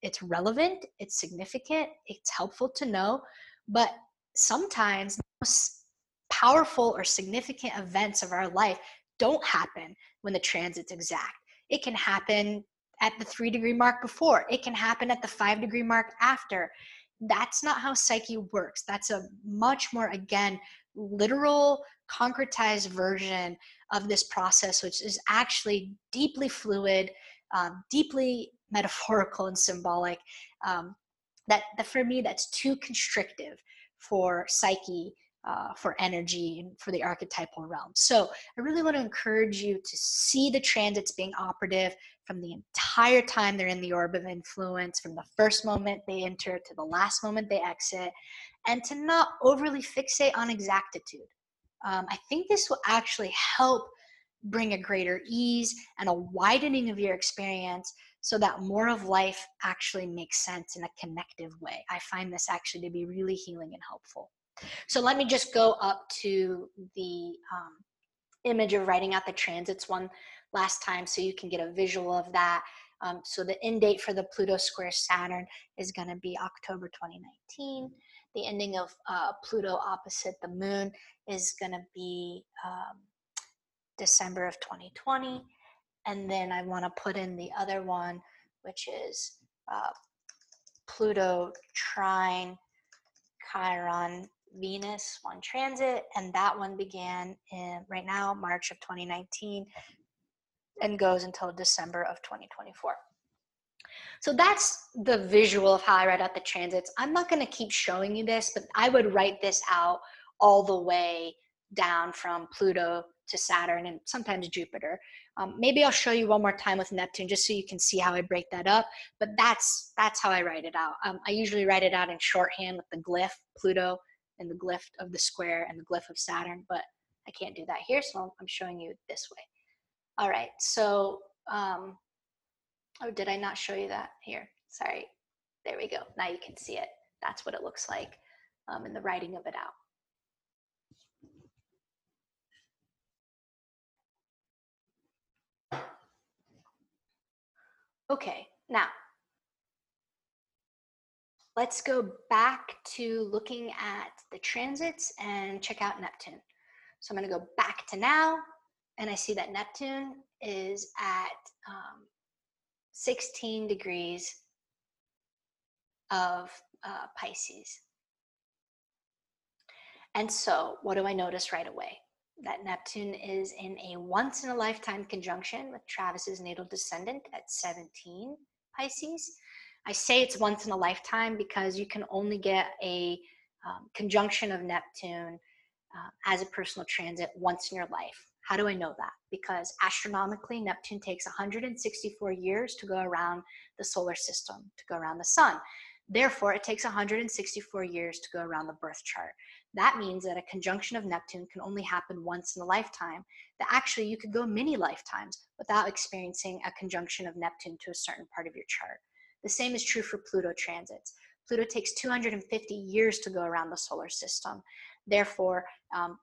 It's relevant, it's significant, it's helpful to know, but sometimes the most powerful or significant events of our life don't happen when the transit's exact. It can happen at the 3-degree mark before, it can happen at the 5-degree mark after. That's not how psyche works. That's a much more, again, literal, concretized version of this process, which is actually deeply fluid, deeply metaphorical and symbolic. That for me, that's too constrictive for psyche, for energy, and for the archetypal realm. So I really want to encourage you to see the transits being operative from the entire time they're in the orb of influence, from the first moment they enter to the last moment they exit, and to not overly fixate on exactitude. I think this will actually help bring a greater ease and a widening of your experience so that more of life actually makes sense in a connective way. I find this actually to be really healing and helpful. So let me just go up to the image of writing out the transits one last time so you can get a visual of that. So the end date for the Pluto square Saturn is going to be October 2019. The ending of Pluto opposite the moon is going to be December of 2020. And then I want to put in the other one, which is Pluto trine Chiron Venus, one transit, and that one began in right now March of 2019 and goes until December of 2024. So that's the visual of how I write out the transits. I'm not going to keep showing you this, but I would write this out all the way down from Pluto to Saturn and sometimes Jupiter. Maybe I'll show you one more time with Neptune just so you can see how I break that up, but that's how I write it out. I usually write it out in shorthand with the glyph Pluto and the glyph of the square and the glyph of Saturn, but I can't do that here, so I'm showing you this way. All right, so, oh, did I not show you that here? Sorry, there we go. Now you can see it. That's what it looks like in the writing of it out. Okay, now let's go back to looking at the transits and check out Neptune. So I'm going to go back to now, and I see that Neptune is at 16 degrees of Pisces. And so what do I notice right away? That Neptune is in a once-in-a-lifetime conjunction with Travis's natal descendant at 17 Pisces. I say it's once in a lifetime because you can only get a conjunction of Neptune as a personal transit once in your life. How do I know that? Because astronomically, Neptune takes 164 years to go around the solar system, to go around the sun. Therefore, it takes 164 years to go around the birth chart. That means that a conjunction of Neptune can only happen once in a lifetime. That actually you could go many lifetimes without experiencing a conjunction of Neptune to a certain part of your chart. The same is true for Pluto transits. Pluto takes 250 years to go around the solar system. Therefore,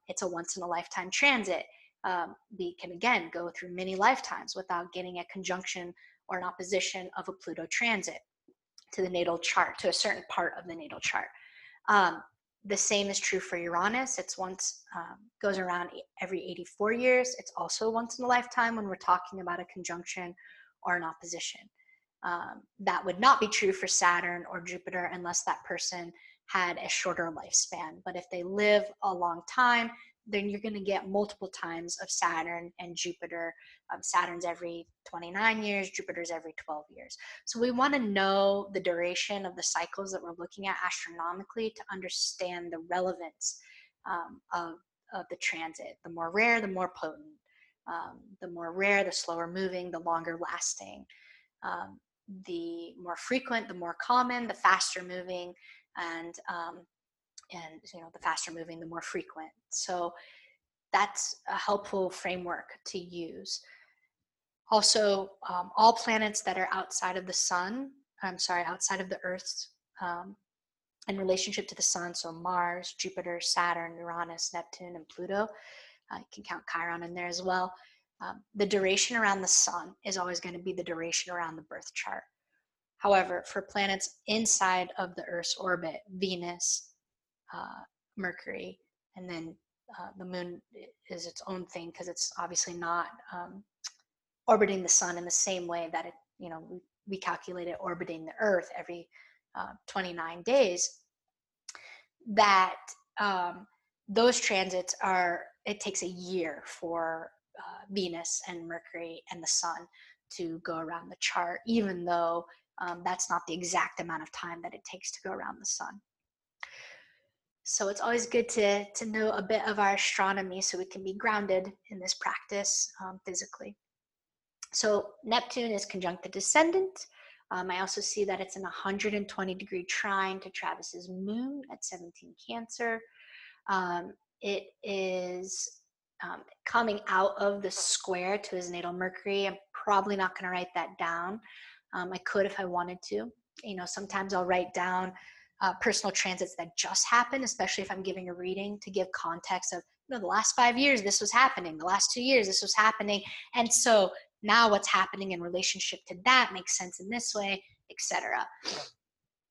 it's a once-in-a-lifetime transit. We can, again, go through many lifetimes without getting a conjunction or an opposition of a Pluto transit to the natal chart, to a certain part of the natal chart. The same is true for Uranus. It's once, goes around every 84 years. It's also once in a lifetime when we're talking about a conjunction or an opposition. That would not be true for Saturn or Jupiter unless that person had a shorter lifespan. But if they live a long time, then you're going to get multiple times of Saturn and Jupiter. Saturn's every 29 years, Jupiter's every 12 years. So we want to know the duration of the cycles that we're looking at astronomically to understand the relevance of the transit. The more rare, the more potent. The more rare, the slower moving, the longer lasting. The more frequent, the more common, the faster moving, and you know, the faster moving, the more frequent. So that's a helpful framework to use. Also, all planets that are outside of the sun, outside of the Earth, in relationship to the sun, so Mars, Jupiter, Saturn, Uranus, Neptune, and Pluto, you can count Chiron in there as well. The duration around the sun is always going to be the duration around the birth chart. However, for planets inside of the Earth's orbit, Venus, Mercury, and then the moon is its own thing because it's obviously not orbiting the sun in the same way that it, you know, we calculate it orbiting the Earth every 29 days. That those transits are, it takes a year for Venus and Mercury and the sun to go around the chart, even though that's not the exact amount of time that it takes to go around the sun. So it's always good to know a bit of our astronomy so we can be grounded in this practice physically. So Neptune is conjunct the descendant. I also see that it's in a 120-degree trine to Travis's moon at 17 Cancer. It is coming out of the square to his natal Mercury. I'm probably not going to write that down. I could if I wanted to. You know, sometimes I'll write down personal transits that just happened, especially if I'm giving a reading, to give context of, you know, the last 5 years this was happening, the last 2 years this was happening, and so now what's happening in relationship to that makes sense in this way, etc.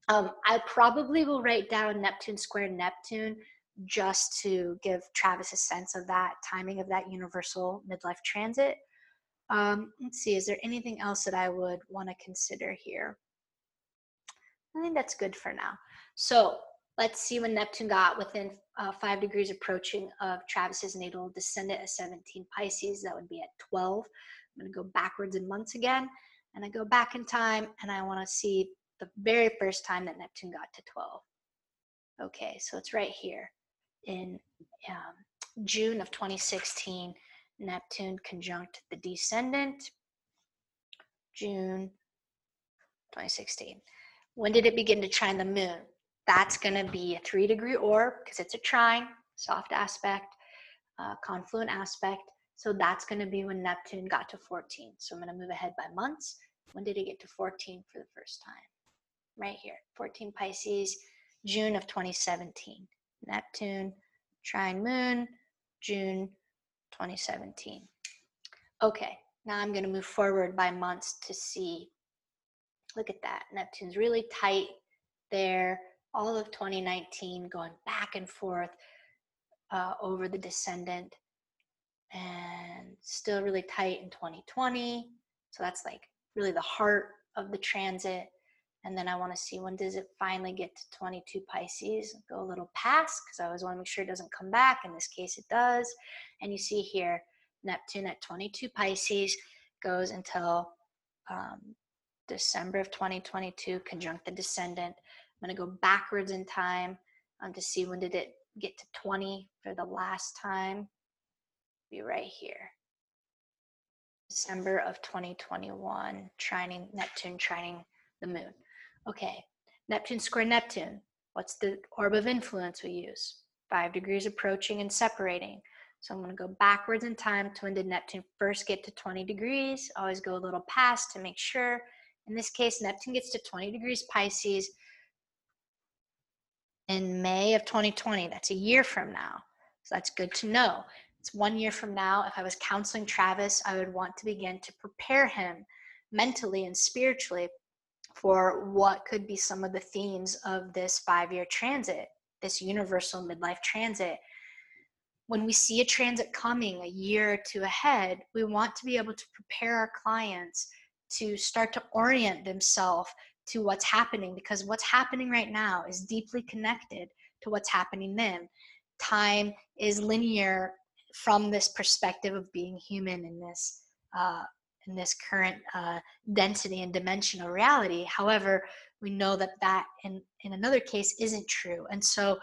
I probably will write down Neptune square Neptune just to give Travis a sense of that timing of that universal midlife transit. Let's see, is there anything else that I would want to consider here? I think that's good for now. So let's see when Neptune got within 5 degrees approaching of Travis's natal descendant at 17 Pisces. That would be at 12. I'm going to go backwards in months again, and I go back in time, and I want to see the very first time that Neptune got to 12. Okay, so it's right here in June of 2016. Neptune conjunct the descendant, June 2016. When did it begin to trine the moon? That's going to be a 3-degree orb because it's a trine, soft aspect, confluent aspect. So that's going to be when Neptune got to 14. So I'm going to move ahead by months. When did it get to 14 for the first time? Right here, 14 Pisces, June of 2017. Neptune, trine moon, June 2017. Okay, now I'm going to move forward by months to see. Look at that. Neptune's really tight there. All of 2019 going back and forth over the descendant, and still really tight in 2020. So that's like really the heart of the transit. And then I want to see when does it finally get to 22 Pisces. Go a little past because I always want to make sure it doesn't come back. In this case, it does. And you see here, Neptune at 22 Pisces goes until December of 2022, conjunct the descendant. I'm going to go backwards in time to see when did it get to 20 for the last time. Be right here. December of 2021, trining Neptune, trining the moon. Okay, Neptune square Neptune. What's the orb of influence we use? 5 degrees approaching and separating. So I'm going to go backwards in time to when did Neptune first get to 20 degrees. Always go a little past to make sure. In this case, Neptune gets to 20 degrees Pisces in May of 2020. That's a year from now. So that's good to know. It's 1 year from now. If I was counseling Travis, I would want to begin to prepare him mentally and spiritually for what could be some of the themes of this 5-year transit, this universal midlife transit. When we see a transit coming a year or two ahead, we want to be able to prepare our clients to start to orient themselves to what's happening, because what's happening right now is deeply connected to what's happening then. Time is linear from this perspective of being human in this current density and dimensional reality. However, we know that that in another case isn't true. And so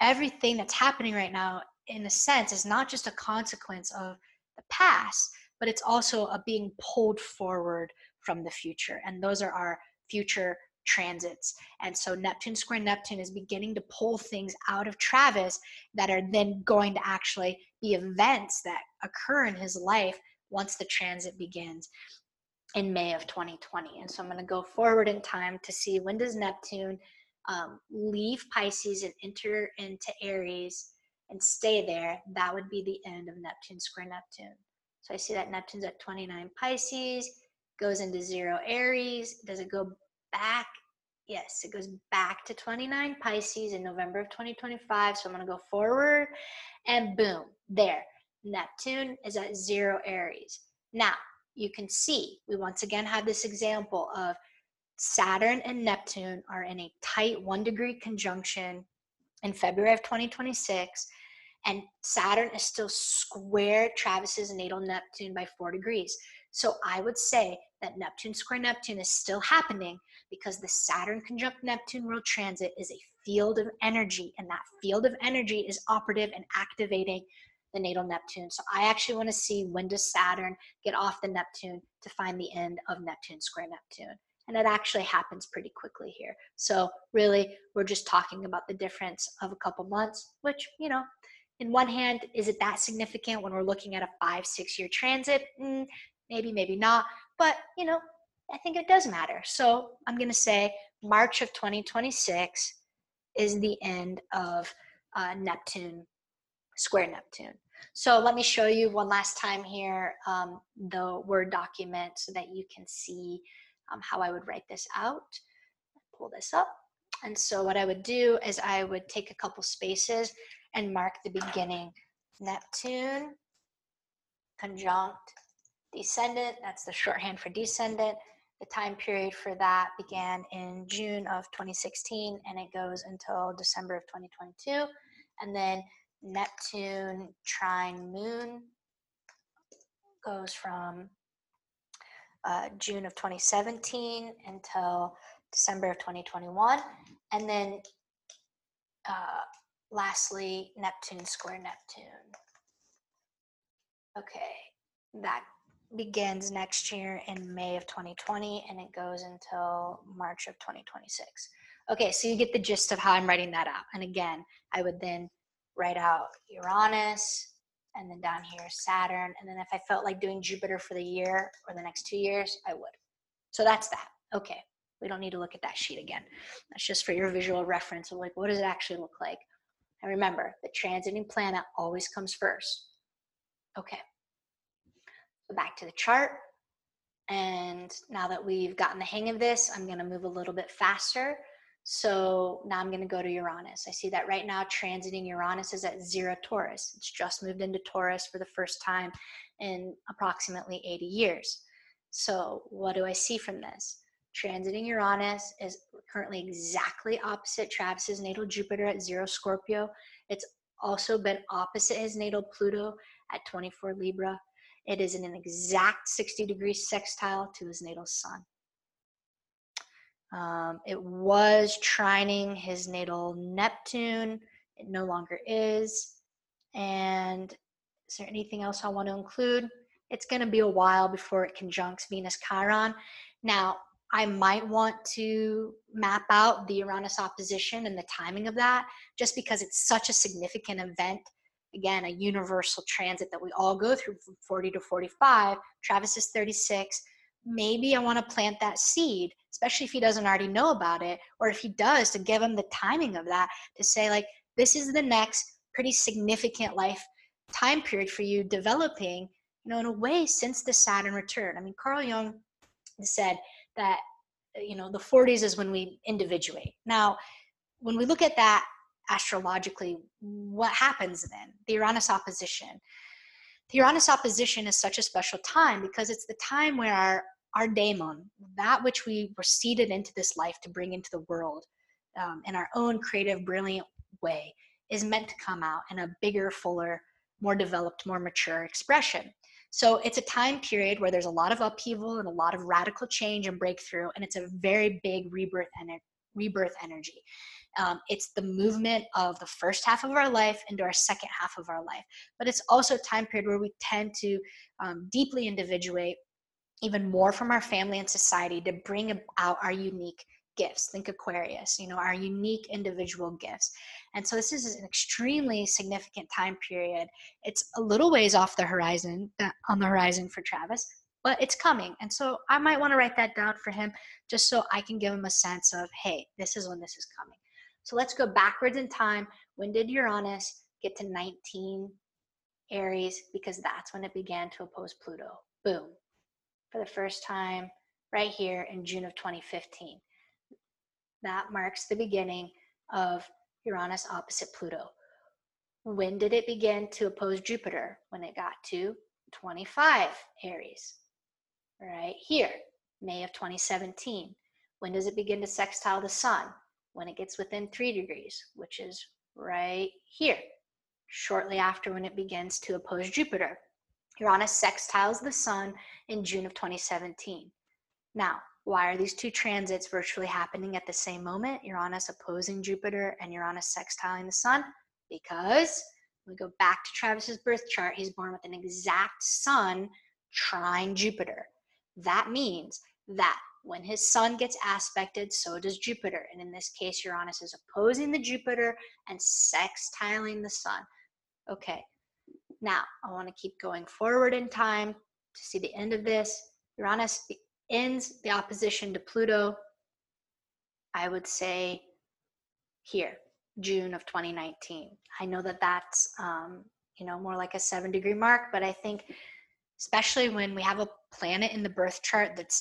everything that's happening right now, in a sense, is not just a consequence of the past, but it's also a being pulled forward from the future. And those are our future transits. And so Neptune square Neptune is beginning to pull things out of Travis that are then going to actually be events that occur in his life once the transit begins in May of 2020. And so I'm going to go forward in time to see when does Neptune leave Pisces and enter into Aries and stay there. That would be the end of Neptune square Neptune. So I see that Neptune's at 29 Pisces, goes into 0 Aries. Does it go back? Yes, it goes back to 29 Pisces in November of 2025. So I'm going to go forward and boom, there. Neptune is at 0 Aries. Now, you can see we once again have this example of Saturn and Neptune are in a tight 1-degree conjunction in February of 2026, and Saturn is still square Travis's natal Neptune by 4 degrees. So I would say that Neptune square Neptune is still happening because the Saturn conjunct Neptune world transit is a field of energy, and that field of energy is operative and activating the natal Neptune. So I actually want to see when does Saturn get off the Neptune to find the end of Neptune square Neptune. And it actually happens pretty quickly here. So really, we're just talking about the difference of a couple months, which, you know, in one hand, is it that significant when we're looking at a 5-6 year transit? Maybe, maybe not. But, you know, I think it does matter. So I'm going to say March of 2026 is the end of Neptune square Neptune. So let me show you one last time here the Word document so that you can see how I would write this out. Pull this up. And so what I would do is I would take a couple spaces and mark the beginning. Neptune, conjunct, descendant. That's the shorthand for descendant. The time period for that began in June of 2016, and it goes until December of 2022. And then Neptune trine moon goes from June of 2017 until December of 2021. And then lastly, Neptune square Neptune. Okay, that begins next year in May of 2020, and it goes until March of 2026. Okay, so you get the gist of how I'm writing that out. And again, I would then write out Uranus, and then down here Saturn, and then if I felt like doing Jupiter for the year or the next 2 years, I would. So that's that. Okay, we don't need to look at that sheet again. That's just for your visual reference of like, what does it actually look like? And remember, the transiting planet always comes first. Okay, so back to the chart. And now that we've gotten the hang of this, I'm gonna move a little bit faster. So now I'm going to go to Uranus. I see that right now transiting Uranus is at 0 Taurus. It's just moved into Taurus for the first time in approximately 80 years. So what do I see from this? Transiting Uranus is currently exactly opposite Travis's natal Jupiter at 0 Scorpio. It's also been opposite his natal Pluto at 24 Libra. It is in an exact 60-degree sextile to his natal Sun. It was trining his natal Neptune. It no longer is. And is there anything else I want to include? It's going to be a while before it conjuncts Venus Chiron. Now, I might want to map out the Uranus opposition and the timing of that, just because it's such a significant event. Again, a universal transit that we all go through from 40 to 45. Travis is 36. maybe I want to plant that seed, especially if he doesn't already know about it, or if he does, to give him the timing of that, to say like, this is the next pretty significant life time period for you developing, you know, in a way since the Saturn return. I mean, Carl Jung said that, you know, the 40s is when we individuate. Now, when we look at that astrologically, what happens then? The Uranus opposition. The Uranus opposition is such a special time because it's the time where our daemon, that which we were seeded into this life to bring into the world in our own creative, brilliant way, is meant to come out in a bigger, fuller, more developed, more mature expression. So it's a time period where there's a lot of upheaval and a lot of radical change and breakthrough, and it's a very big rebirth energy. It's the movement of the first half of our life into our second half of our life. But it's also a time period where we tend to deeply individuate even more from our family and society to bring out our unique gifts. Think Aquarius, you know, our unique individual gifts. And so this is an extremely significant time period. It's a little ways off the horizon, for Travis, but it's coming. And so I might want to write that down for him just so I can give him a sense of, hey, this is when this is coming. So let's go backwards in time. When did Uranus get to 19 Aries? Because that's when it began to oppose Pluto. Boom. For the first time right here in June of 2015. That marks the beginning of Uranus opposite Pluto. When did it begin to oppose Jupiter? When it got to 25 Aries, right here, May of 2017. When does it begin to sextile the sun? When it gets within 3 degrees, which is right here, shortly after when it begins to oppose Jupiter. Uranus sextiles the sun in June of 2017. Now, why are these two transits virtually happening at the same moment? Uranus opposing Jupiter and Uranus sextiling the sun? Because we go back to Travis's birth chart, he's born with an exact sun trine Jupiter. That means that when his sun gets aspected, so does Jupiter. And in this case, Uranus is opposing the Jupiter and sextiling the sun. Okay, now I want to keep going forward in time to see the end of this. Uranus ends the opposition to Pluto, I would say here, June of 2019. I know that that's, you know, more like a 7 degree mark, but I think especially when we have a planet in the birth chart that's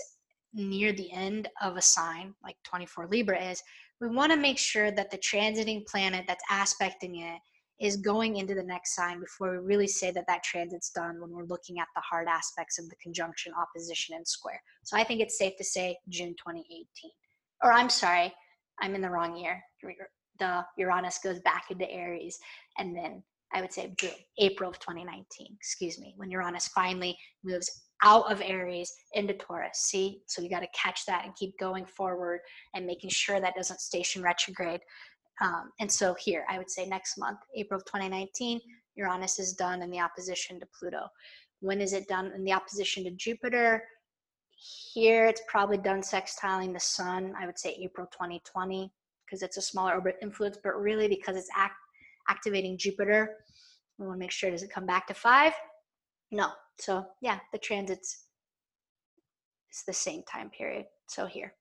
near the end of a sign, like 24 Libra is, we want to make sure that the transiting planet that's aspecting it is going into the next sign before we really say that that transit's done when we're looking at the hard aspects of the conjunction, opposition, and square. So I think it's safe to say June 2018. Or I'm sorry, I'm in the wrong year. The Uranus goes back into Aries, and then I would say boom, April of 2019, excuse me, when Uranus finally moves out of Aries into Taurus, see? So you gotta catch that and keep going forward and making sure that doesn't station retrograde. And so here, I would say next month, April of 2019, Uranus is done in the opposition to Pluto. When is it done in the opposition to Jupiter? Here, it's probably done sextiling the sun, I would say April 2020, because it's a smaller orbit influence, but really because it's activating Jupiter, we want to make sure, does it come back to 5? No. So yeah, the transits, it's the same time period. So here,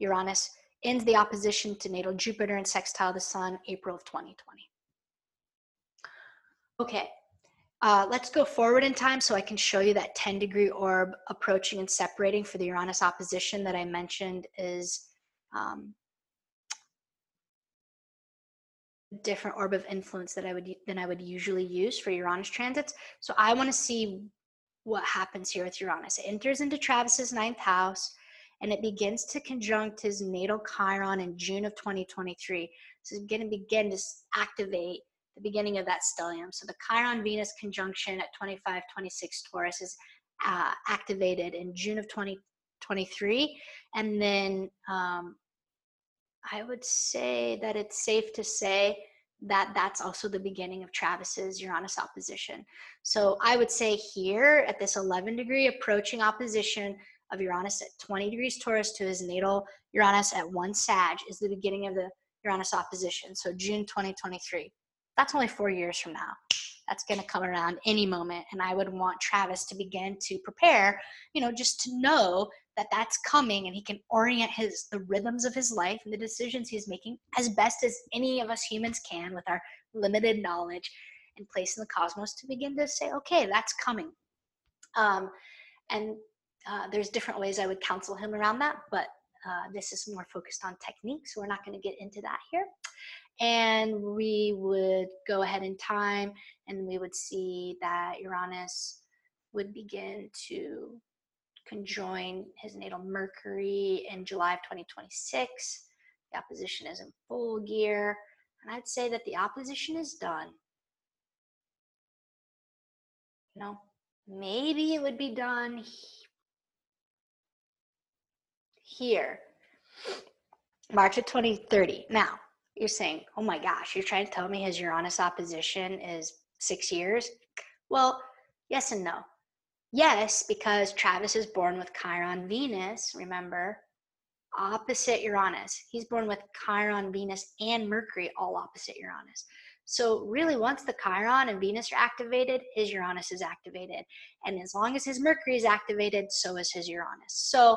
Uranus ends the opposition to natal Jupiter and sextile the sun, April of 2020. Okay, let's go forward in time so I can show you that 10 degree orb approaching and separating for the Uranus opposition that I mentioned is a different orb of influence that I would usually use for Uranus transits. So I want to see what happens here with Uranus. It enters into Travis's 9th house, and it begins to conjunct his natal Chiron in June of 2023. So it's going to begin to activate the beginning of that stellium. So the Chiron-Venus conjunction at 25, 26 Taurus is activated in June of 2023. And then I would say that it's safe to say that that's also the beginning of Travis's Uranus opposition. So I would say here at this 11 degree approaching opposition of Uranus at 20 degrees Taurus to his natal Uranus at 1 Sag is the beginning of the Uranus opposition. So June 2023. That's only 4 years from now. that's going to come around any moment. And I would want Travis to begin to prepare, you know, just to know that that's coming, and he can orient the rhythms of his life and the decisions he's making as best as any of us humans can with our limited knowledge and place in the cosmos to begin to say, okay, that's coming. There's different ways I would counsel him around that, but this is more focused on techniques. We're not going to get into that here. And we would go ahead in time, and we would see that Uranus would begin to conjoin his natal Mercury in July of 2026. The opposition is in full gear, and I'd say that the opposition is done. You know, maybe it would be done here, March of 2030. Now, you're saying, oh my gosh, you're trying to tell me his Uranus opposition is 6 years? Well, yes and no. Yes, because Travis is born with Chiron Venus, remember, opposite Uranus. He's born with Chiron Venus and Mercury, all opposite Uranus. So really, once the Chiron and Venus are activated, his Uranus is activated. And as long as his Mercury is activated, so is his Uranus. So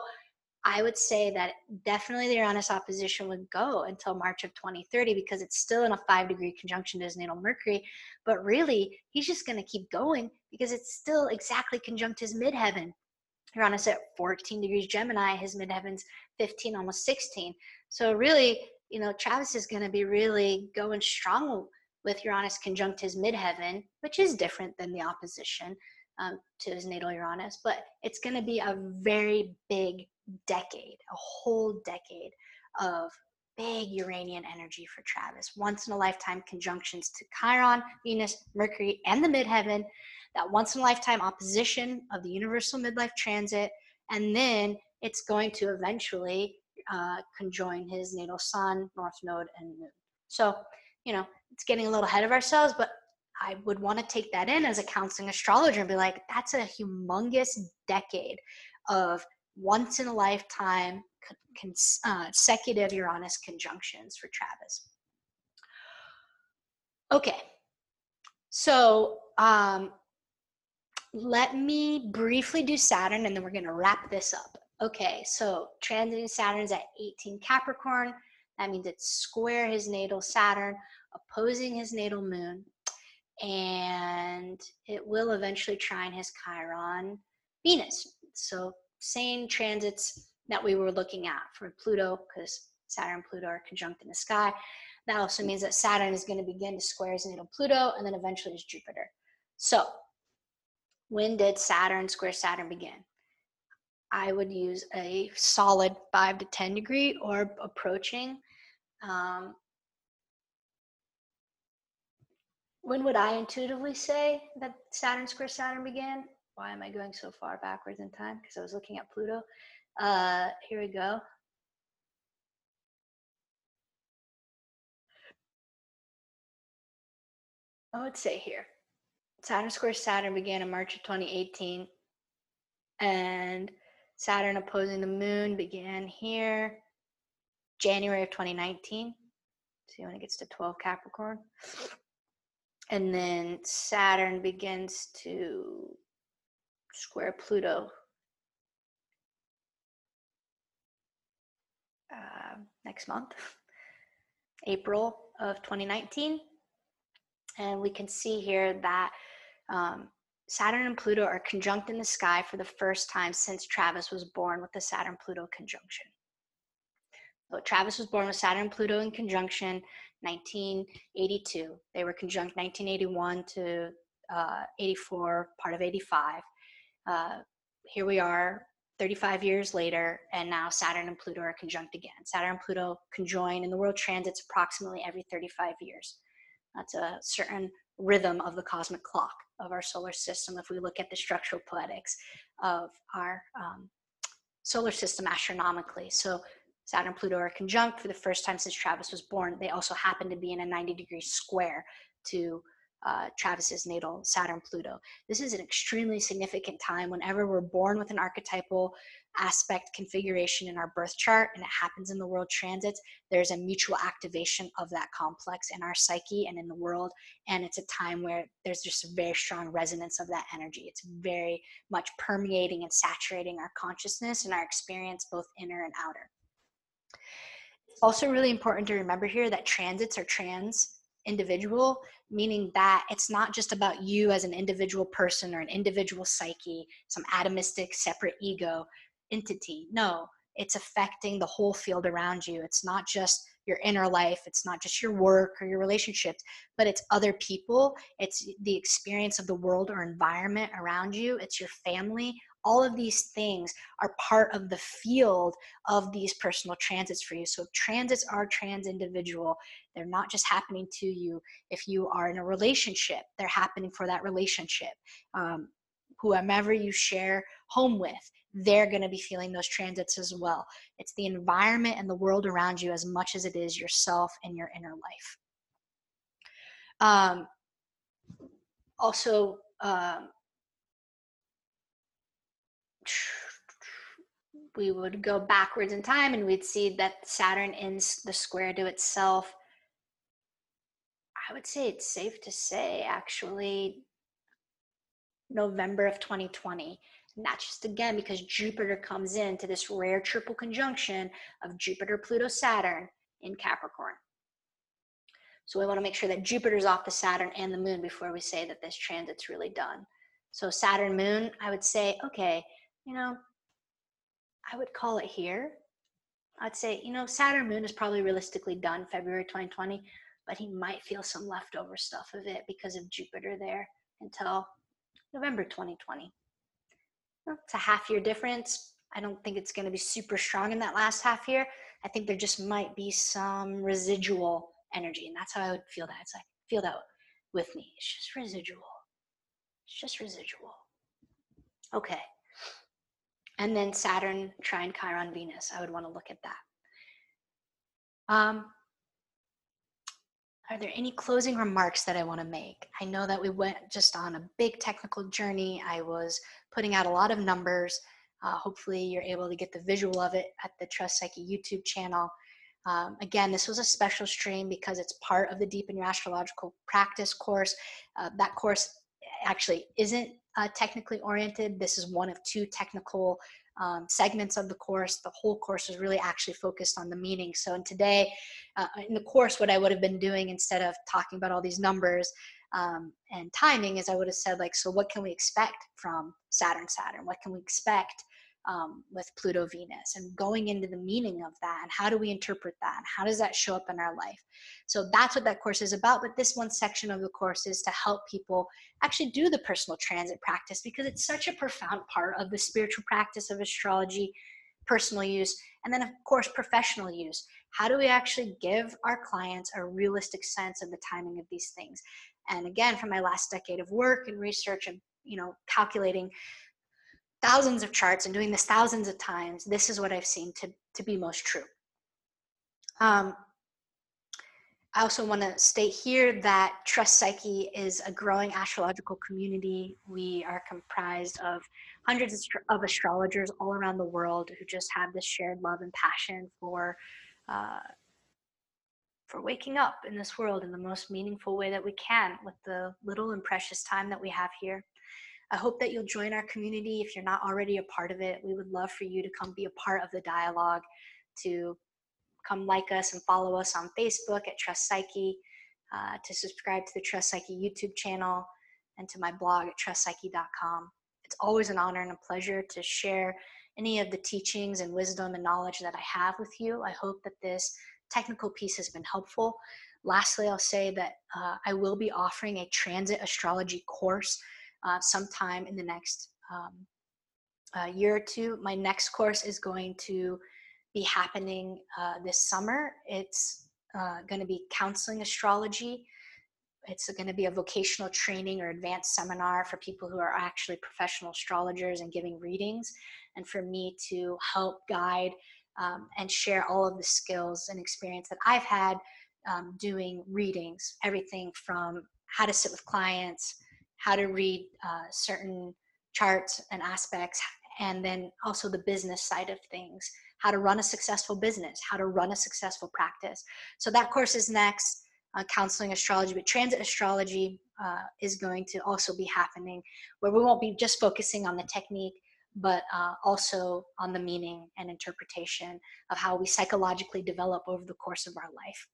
I would say that definitely the Uranus opposition would go until March of 2030, because it's still in a 5-degree conjunction to his natal Mercury. But really, he's just going to keep going because it's still exactly conjunct his midheaven. Uranus at 14 degrees Gemini, his midheaven's 15, almost 16. So really, you know, Travis is going to be really going strong with Uranus conjunct his midheaven, which is different than the opposition to his natal Uranus, but it's going to be a very big decade, a whole decade of big Uranian energy for Travis. Once in a lifetime conjunctions to Chiron, Venus, Mercury, and the midheaven, that once in a lifetime opposition of the universal midlife transit, and then it's going to eventually conjoin his natal sun, north node, and moon. So, you know, it's getting a little ahead of ourselves, but I would want to take that in as a counseling astrologer and be like, that's a humongous decade of once in a lifetime consecutive Uranus conjunctions for Travis. Okay, so let me briefly do Saturn, and then we're going to wrap this up. Okay, so transiting Saturn's at 18 Capricorn. That means it's square his natal Saturn, opposing his natal moon, and it will eventually trine his Chiron Venus. So same transits that we were looking at for Pluto, because Saturn and Pluto are conjunct in the sky. That also means that Saturn is going to begin to square his natal Pluto, and then eventually his Jupiter. So when did Saturn square Saturn begin? I would use a solid 5 to 10 degree or approaching. When would I intuitively say that Saturn square Saturn began? Why am I going so far backwards in time? Because I was looking at Pluto. Here we go. I would say here. Saturn square Saturn began in March of 2018. And Saturn opposing the moon began here, January of 2019. See when it gets to 12 Capricorn. And then Saturn begins to square Pluto. Next month, April of 2019. And we can see here that Saturn and Pluto are conjunct in the sky for the first time since Travis was born with the Saturn-Pluto conjunction. So Travis was born with Saturn-Pluto in conjunction 1982. They were conjunct 1981 to 84, part of 85. Here we are 35 years later, and now Saturn and Pluto are conjunct again. Saturn and Pluto conjoin in the world transits approximately every 35 years. That's a certain rhythm of the cosmic clock of our solar system if we look at the structural poetics of our solar system astronomically. So Saturn and Pluto are conjunct for the first time since Travis was born. They also happen to be in a 90-degree square to Travis's natal Saturn Pluto. This is an extremely significant time. Whenever we're born with an archetypal aspect configuration in our birth chart and it happens in the world transits, there's a mutual activation of that complex in our psyche and in the world, and it's a time where there's just a very strong resonance of that energy. It's very much permeating and saturating our consciousness and our experience, both inner and outer. It's also really important to remember here that transits are trans individual, meaning that it's not just about you as an individual person or an individual psyche, some atomistic separate ego entity. No, it's affecting the whole field around you. It's not just your inner life. It's not just your work or your relationships, but it's other people. It's the experience of the world or environment around you. It's your family. All of these things are part of the field of these personal transits for you. So if transits are trans-individual, they're not just happening to you. If you are in a relationship, they're happening for that relationship. Whomever you share home with, they're going to be feeling those transits as well. It's the environment and the world around you as much as it is yourself and your inner life. We would go backwards in time and we'd see that Saturn in the square to itself. I would say it's safe to say actually November of 2020. And that's just again because Jupiter comes into this rare triple conjunction of Jupiter, Pluto, Saturn in Capricorn. So we want to make sure that Jupiter's off the Saturn and the moon before we say that this transit's really done. So Saturn, moon, I would say, okay, I would call it here. I'd say, Saturn moon is probably realistically done February 2020, but he might feel some leftover stuff of it because of Jupiter there until November 2020. It's a half year difference. I don't think it's going to be super strong in that last half year. I think there just might be some residual energy, and that's how I would feel that. It's like, feel that with me. It's just residual. It's just residual. Okay. And then Saturn trine Chiron Venus. I would want to look at that. Are there any closing remarks that I want to make? I know that we went just on a big technical journey. I was putting out a lot of numbers. Hopefully you're able to get the visual of it at the Trust Psyche YouTube channel. Again, this was a special stream because it's part of the Deepen Your Astrological Practice course. That course actually isn't technically oriented. This is one of two technical segments of the course. The whole course is really actually focused on the meaning. So in today, in the course, what I would have been doing instead of talking about all these numbers and timing is I would have said like, so what can we expect from Saturn? What can we expect with Pluto, Venus? And going into the meaning of that and how do we interpret that? And how does that show up in our life? So that's what that course is about. But this one section of the course is to help people actually do the personal transit practice because it's such a profound part of the spiritual practice of astrology, personal use, and then of course, professional use. How do we actually give our clients a realistic sense of the timing of these things? And again, from my last decade of work and research and, calculating thousands of charts and doing this thousands of times, this is what I've seen to be most true. I also want to state here that Trust Psyche is a growing astrological community. We are comprised of hundreds of astrologers all around the world who just have this shared love and passion for waking up in this world in the most meaningful way that we can with the little and precious time that we have here. I hope that you'll join our community. If you're not already a part of it, we would love for you to come be a part of the dialogue, to come like us and follow us on Facebook at Trust Psyche, to subscribe to the Trust Psyche YouTube channel, and to my blog at trustpsyche.com. It's always an honor and a pleasure to share any of the teachings and wisdom and knowledge that I have with you. I hope that this technical piece has been helpful. Lastly, I'll say that I will be offering a transit astrology course sometime in the next year or two. My next course is going to be happening this summer. It's going to be counseling astrology. It's going to be a vocational training or advanced seminar for people who are actually professional astrologers and giving readings, and for me to help guide and share all of the skills and experience that I've had doing readings, everything from how to sit with clients, how to read certain charts and aspects, and then also the business side of things, how to run a successful business, how to run a successful practice. So that course is next. Counseling astrology, but transit astrology is going to also be happening, where we won't be just focusing on the technique, but also on the meaning and interpretation of how we psychologically develop over the course of our life.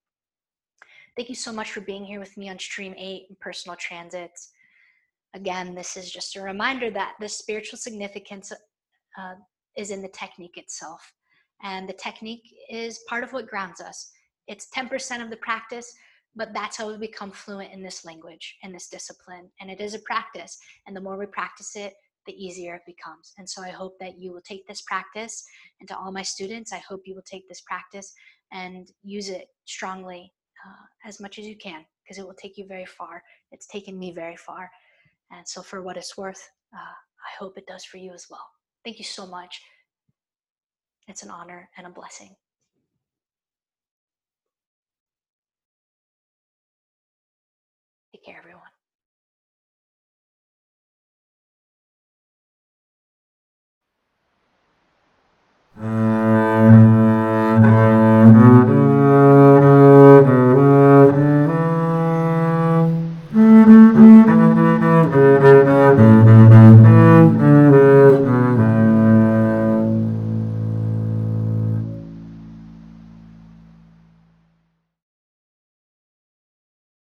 Thank you so much for being here with me on Stream 8 and Personal Transits. Again, this is just a reminder that the spiritual significance is in the technique itself. And the technique is part of what grounds us. It's 10% of the practice, but that's how we become fluent in this language and this discipline. And it is a practice. And the more we practice it, the easier it becomes. And so I hope that you will take this practice, and to all my students, I hope you will take this practice and use it strongly as much as you can, because it will take you very far. It's taken me very far. And so for what it's worth, I hope it does for you as well. Thank you so much. It's an honor and a blessing. Take care, everyone.